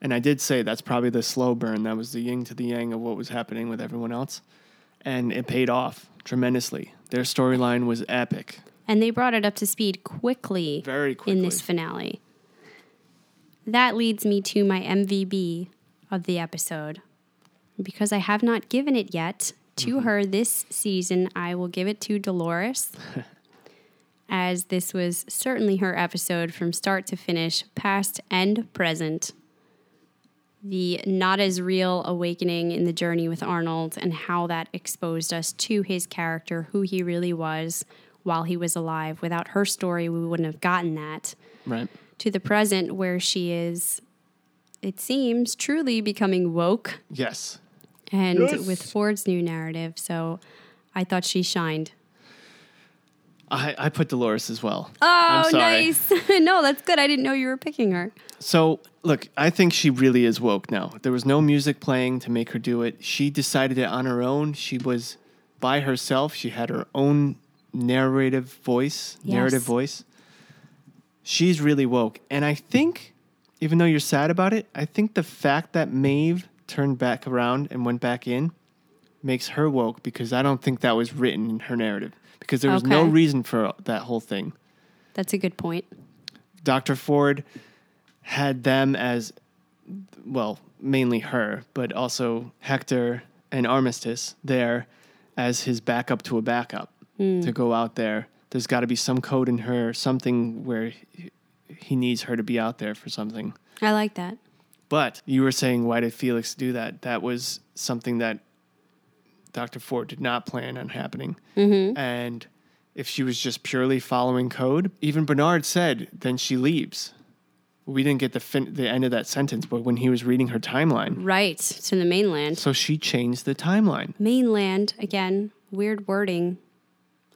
And I did say that's probably the slow burn. That was the yin to the yang of what was happening with everyone else. And it paid off tremendously. Their storyline was epic. And they brought it up to speed quickly. Very quickly. In this finale. That leads me to my MVB of the episode. Because I have not given it yet to her this season, I will give it to Dolores, as this was certainly her episode from start to finish, past and present. The not as real awakening in the journey with Arnold and how that exposed us to his character, who he really was while he was alive. Without her story, we wouldn't have gotten that. Right. To the present, where she is, it seems, truly becoming woke. Yes. And with Ford's new narrative. So I thought she shined. I put Dolores as well. Oh, nice. No, that's good. I didn't know you were picking her. So, look, I think she really is woke now. There was no music playing to make her do it. She decided it on her own. She was by herself. She had her own narrative voice. She's really woke. And I think, even though you're sad about it, I think the fact that Maeve turned back around and went back in makes her woke, because I don't think that was written in her narrative, because there was no reason for that whole thing. That's a good point. Dr. Ford had them as, well, mainly her, but also Hector and Armistice there as his backup to a backup to go out there. There's got to be some code in her, something where he needs her to be out there for something. I like that. But you were saying, why did Felix do that? That was something that Dr. Ford did not plan on happening. Mm-hmm. And if she was just purely following code, even Bernard said, then she leaves. We didn't get the end of that sentence, but when he was reading her timeline. Right, to the mainland. So she changed the timeline. Mainland, again, weird wording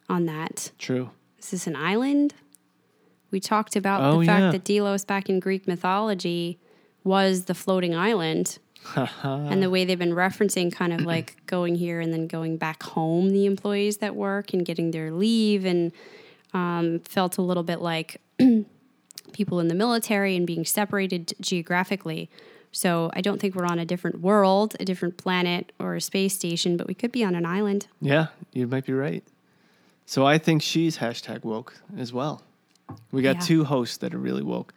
on that. True. Is this an island? We talked about the fact that Delos back in Greek mythology was the floating island. And the way they've been referencing kind of like going here and then going back home, the employees that work and getting their leave, and felt a little bit like people in the military and being separated geographically. So I don't think we're on a different world, a different planet, or a space station, but we could be on an island. Yeah, you might be right. So I think she's #woke as well. We got two hosts that are really woke.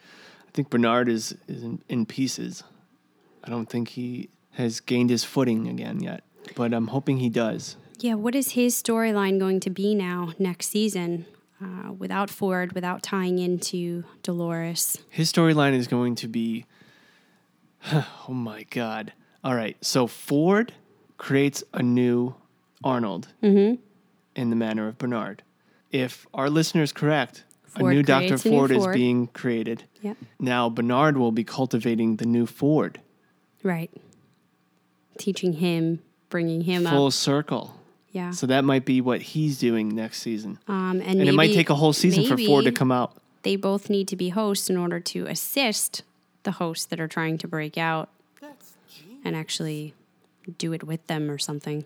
I think Bernard is in pieces. I don't think he has gained his footing again yet, but I'm hoping he does. Yeah, what is his storyline going to be now next season? Without Ford, without tying into Dolores. His storyline is going to be, oh my God. All right, so Ford creates a new Arnold in the manner of Bernard. If our listener is correct, Ford, a new Dr. Ford is being created. Yep. Now Bernard will be cultivating the new Ford. Right. Teaching him, bringing him up. Full circle. Yeah. So that might be what he's doing next season. And maybe, it might take a whole season for Ford to come out. They both need to be hosts in order to assist the hosts that are trying to break out and actually do it with them or something.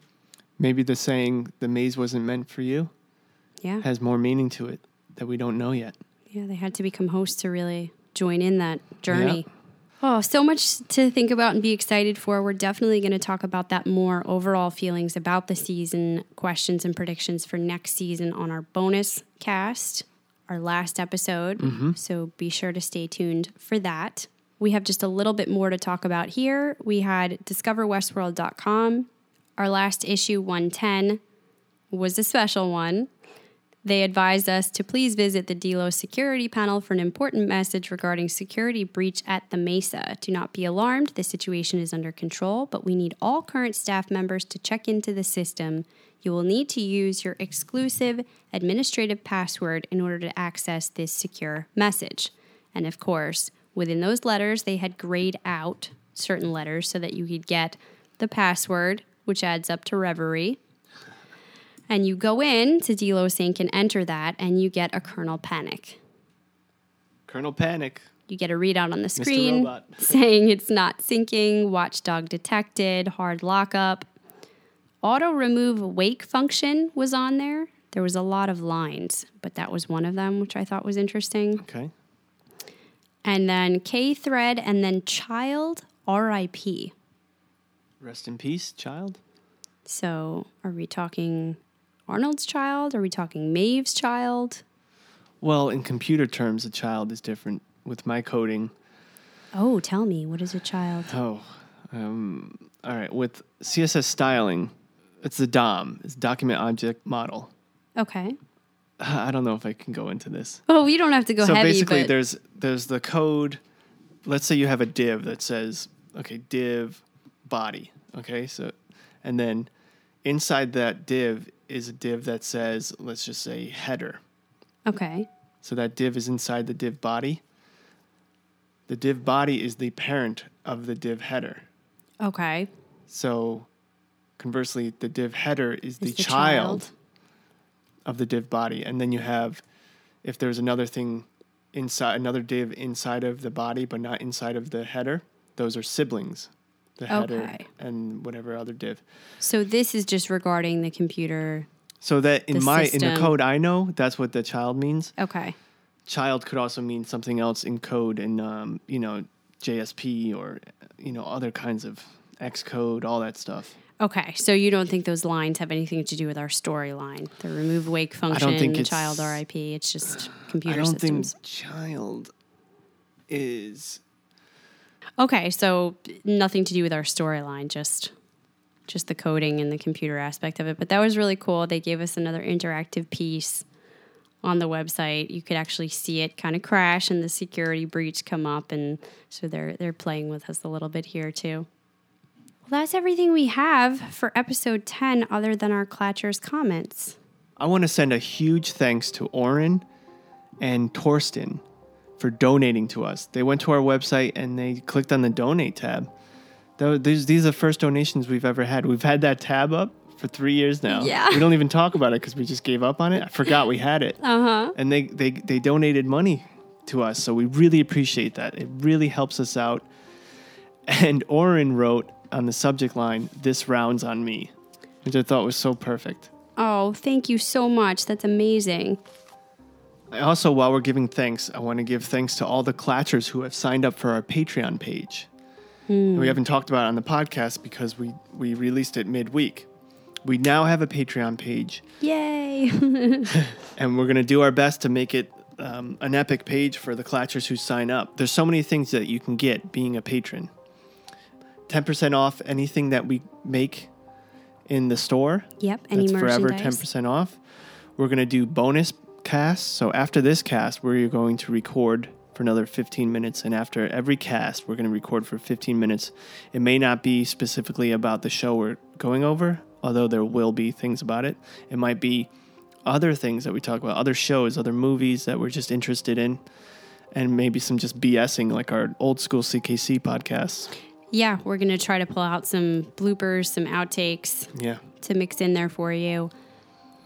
Maybe the saying, the maze wasn't meant for you, has more meaning to it that we don't know yet. Yeah, they had to become hosts to really join in that journey. Yeah. Oh, so much to think about and be excited for. We're definitely going to talk about that more, overall feelings about the season, questions and predictions for next season on our bonus cast, our last episode. So be sure to stay tuned for that. We have just a little bit more to talk about here. We had discoverwestworld.com. Our last issue, 110, was a special one. They advised us to please visit the Delos security panel for an important message regarding security breach at the Mesa. Do not be alarmed. The situation is under control, but we need all current staff members to check into the system. You will need to use your exclusive administrative password in order to access this secure message. And of course, within those letters, they had grayed out certain letters so that you could get the password, which adds up to Reverie. And you go in to Delos Inc. and enter that, and you get a Colonel Panic. Colonel Panic. You get a readout on the screen saying it's not syncing, watchdog detected, hard lockup. Auto-remove wake function was on there. There was a lot of lines, but that was one of them, which I thought was interesting. Okay. And then K-thread, and then child, RIP. Rest in peace, child. So are we talking Arnold's child? Are we talking Maeve's child? Well, in computer terms, a child is different with my coding. Oh, tell me. What is a child? All right. With CSS styling, it's the DOM. It's document object model. Okay. I don't know if I can go into this. Oh, you don't have to go heavy. So basically, there's the code. Let's say you have a div that says, okay, div body. Okay, so... And then inside that div is a div that says, let's just say, header. Okay. So that div is inside the div body. The div body is the parent of the div header. Okay. So conversely, the div header is the child of the div body. And then you have, if there's another thing inside, another div inside of the body, but not inside of the header, those are siblings. The header and whatever other div. So this is just regarding the computer. So that in the code I know, that's what the child means. Okay. Child could also mean something else in code and JSP or other kinds of Xcode, all that stuff. Okay, so you don't think those lines have anything to do with our storyline? The remove wake function, I don't think child RIP. It's just computer systems. I don't think child is. Okay, so nothing to do with our storyline, just the coding and the computer aspect of it. But that was really cool. They gave us another interactive piece on the website. You could actually see it kind of crash and the security breach come up, and so they're playing with us a little bit here too. Well, that's everything we have for episode 10 other than our Clatcher's comments. I want to send a huge thanks to Oren and Torsten for donating to us. They went to our website and they clicked on the donate tab. These are the first donations we've ever had. We've had that tab up for 3 years now. Yeah. We don't even talk about it because we just gave up on it. I forgot we had it. Uh-huh. And they donated money to us, so we really appreciate that. It really helps us out. And Oren wrote on the subject line, "This rounds on me," which I thought was so perfect. Oh, thank you so much. That's amazing. Also, while we're giving thanks, I want to give thanks to all the Clatchers who have signed up for our Patreon page. We haven't talked about it on the podcast because we released it midweek. We now have a Patreon page. Yay! And we're going to do our best to make it an epic page for the Clatchers who sign up. There's so many things that you can get being a patron. 10% off anything that we make in the store. Yep, any merchandise. That's forever 10% off. We're going to do bonus casts. So after this cast, we're going to record for another 15 minutes. And after every cast, we're going to record for 15 minutes. It may not be specifically about the show we're going over, although there will be things about it. It might be other things that we talk about, other shows, other movies that we're just interested in, and maybe some just BSing like our old school CKC podcasts. Yeah, we're going to try to pull out some bloopers, some outtakes to mix in there for you.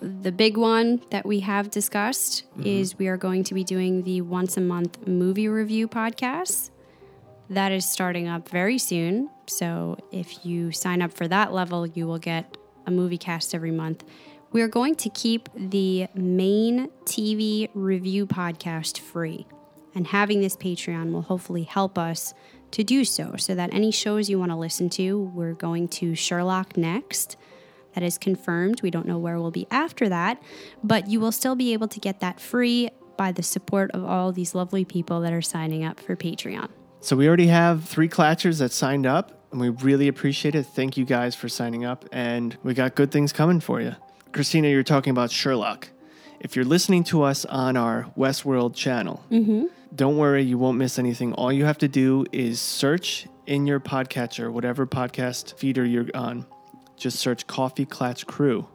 The big one that we have discussed is we are going to be doing the once a month movie review podcast. That is starting up very soon. So if you sign up for that level, you will get a movie cast every month. We're going to keep the main TV review podcast free. And having this Patreon will hopefully help us to do so, so that any shows you want to listen to, we're going to Sherlock next. That is confirmed. We don't know where we'll be after that, but you will still be able to get that free by the support of all these lovely people that are signing up for Patreon. So we already have 3 Clatchers that signed up, and we really appreciate it. Thank you guys for signing up, and we got good things coming for you. Christina, you're talking about Sherlock. If you're listening to us on our Westworld channel, don't worry, you won't miss anything. All you have to do is search in your podcatcher, whatever podcast feeder you're on. Just search Coffee Clatch Crew,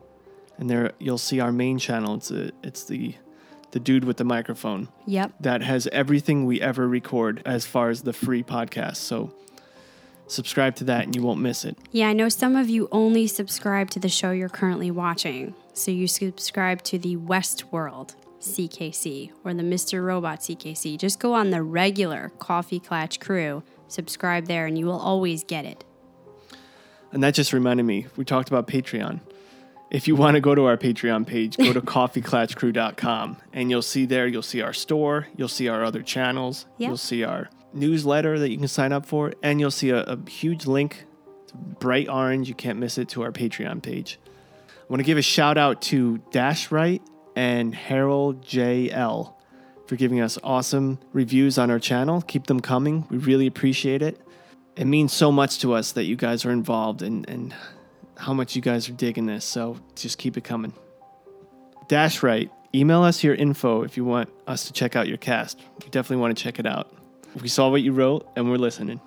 and there you'll see our main channel. It's the dude with the microphone. Yep. That has everything we ever record as far as the free podcast. So subscribe to that, and you won't miss it. Yeah, I know some of you only subscribe to the show you're currently watching. So you subscribe to the Westworld CKC or the Mr. Robot CKC. Just go on the regular Coffee Clatch Crew, subscribe there, and you will always get it. And that just reminded me, we talked about Patreon. If you want to go to our Patreon page, go to coffeeclatchcrew.com, and you'll see our store, you'll see our other channels, you'll see our newsletter that you can sign up for, and you'll see a huge link, bright orange, you can't miss it, to our Patreon page. I want to give a shout out to Dash Wright and Harold JL for giving us awesome reviews on our channel. Keep them coming. We really appreciate it. It means so much to us that you guys are involved and how much you guys are digging this. So just keep it coming. Dash Wright, email us your info if you want us to check out your cast. We definitely want to check it out. We saw what you wrote and we're listening.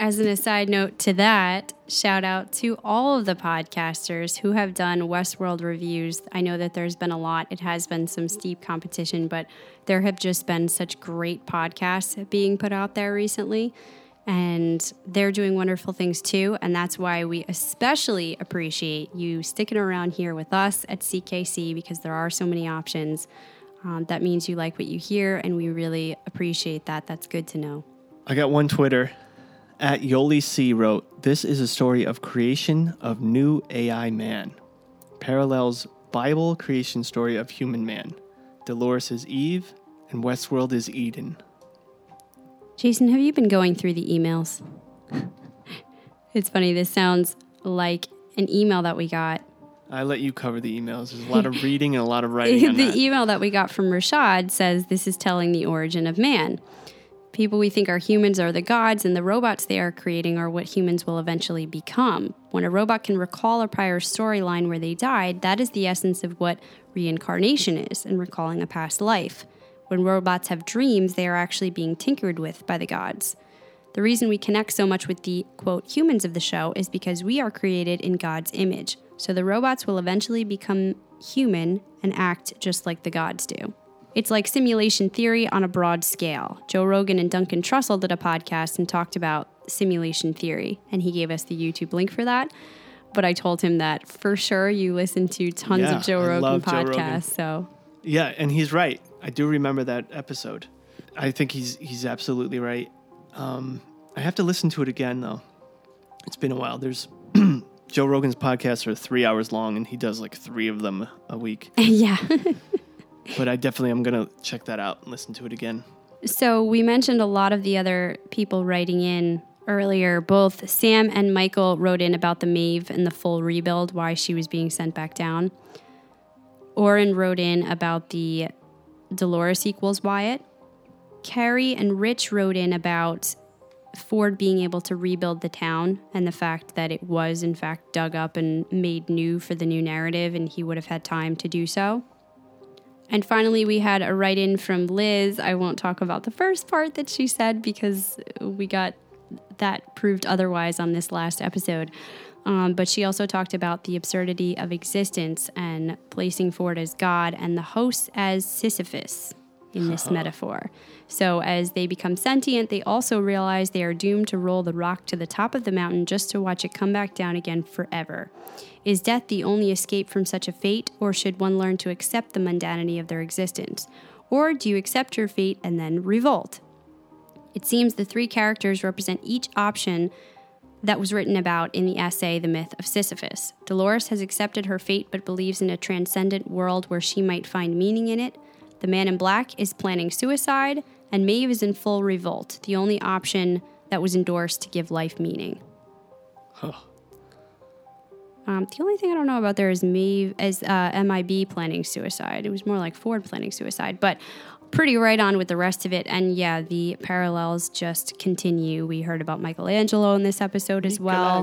As an aside note to that, shout out to all of the podcasters who have done Westworld reviews. I know that there's been a lot. It has been some steep competition, but there have just been such great podcasts being put out there recently, and they're doing wonderful things too. And that's why we especially appreciate you sticking around here with us at CKC, because there are so many options. That means you like what you hear, and we really appreciate that. That's good to know. I got one Twitter. At Yoli C wrote, "This is a story of creation of new AI man. Parallels Bible creation story of human man. Dolores is Eve and Westworld is Eden." Jason, have you been going through the emails? It's funny. This sounds like an email that we got. I let you cover the emails. There's a lot of reading and a lot of writing on that. The email that we got from Rashad says, "This is telling the origin of man. People we think are humans are the gods, and the robots they are creating are what humans will eventually become. When a robot can recall a prior storyline where they died, that is the essence of what reincarnation is, and recalling a past life. When robots have dreams, they are actually being tinkered with by the gods. The reason we connect so much with the, quote, humans of the show is because we are created in God's image. So the robots will eventually become human and act just like the gods do. It's like simulation theory on a broad scale. Joe Rogan and Duncan Trussell did a podcast and talked about simulation theory, and he gave us the YouTube link for that. But I told him that for sure you listen to tons of Joe Rogan podcasts. So yeah, and he's right. I do remember that episode. I think he's absolutely right. I have to listen to it again, though. It's been a while. There's Joe Rogan's podcasts are 3 hours long, and he does like three of them a week. Yeah. But I definitely am going to check that out and listen to it again. So we mentioned a lot of the other people writing in earlier. Both Sam and Michael wrote in about the Maeve and the full rebuild, why she was being sent back down. Oren wrote in about the Dolores equals Wyatt. Carrie and Rich wrote in about Ford being able to rebuild the town and the fact that it was, in fact, dug up and made new for the new narrative, and he would have had time to do so. And finally, we had a write-in from Liz. I won't talk about the first part that she said because we got that proved otherwise on this last episode. But she also talked about the absurdity of existence and placing Ford as God and the hosts as Sisyphus in this metaphor. So as they become sentient, they also realize they are doomed to roll the rock to the top of the mountain just to watch it come back down again forever. Is death the only escape from such a fate, or should one learn to accept the mundanity of their existence? Or do you accept your fate and then revolt? It seems the three characters represent each option that was written about in the essay, The Myth of Sisyphus. Dolores has accepted her fate but believes in a transcendent world where she might find meaning in it. The man in black is planning suicide, and Maeve is in full revolt, the only option that was endorsed to give life meaning. The only thing I don't know about there is Maeve as MIB planning suicide. It was more like Ford planning suicide, but pretty right on with the rest of it. And yeah, the parallels just continue. We heard about Michelangelo in this episode as well.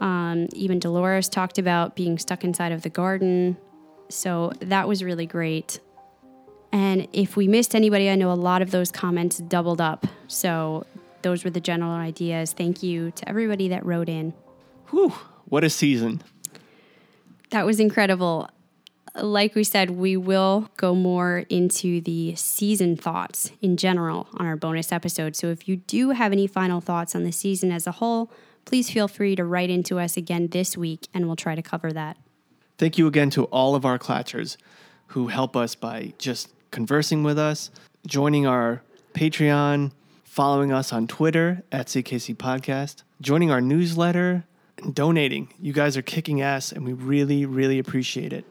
Even Dolores talked about being stuck inside of the garden. So that was really great. And if we missed anybody, I know a lot of those comments doubled up. So those were the general ideas. Thank you to everybody that wrote in. Whew, what a season. That was incredible. Like we said, we will go more into the season thoughts in general on our bonus episode. So if you do have any final thoughts on the season as a whole, please feel free to write into us again this week, and we'll try to cover that. Thank you again to all of our Clatchers who help us by just conversing with us, joining our Patreon, following us on Twitter @CKC Podcast, joining our newsletter, and donating. You guys are kicking ass, and we really, really appreciate it.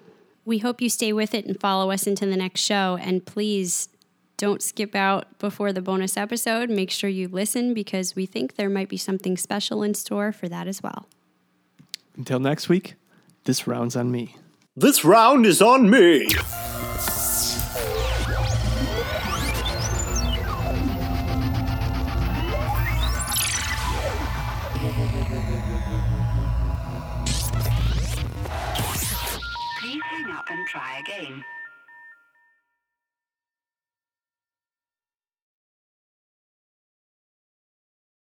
We hope you stay with it and follow us into the next show. And please don't skip out before the bonus episode. Make sure you listen because we think there might be something special in store for that as well. Until next week, this round's on me. This round is on me. Try again.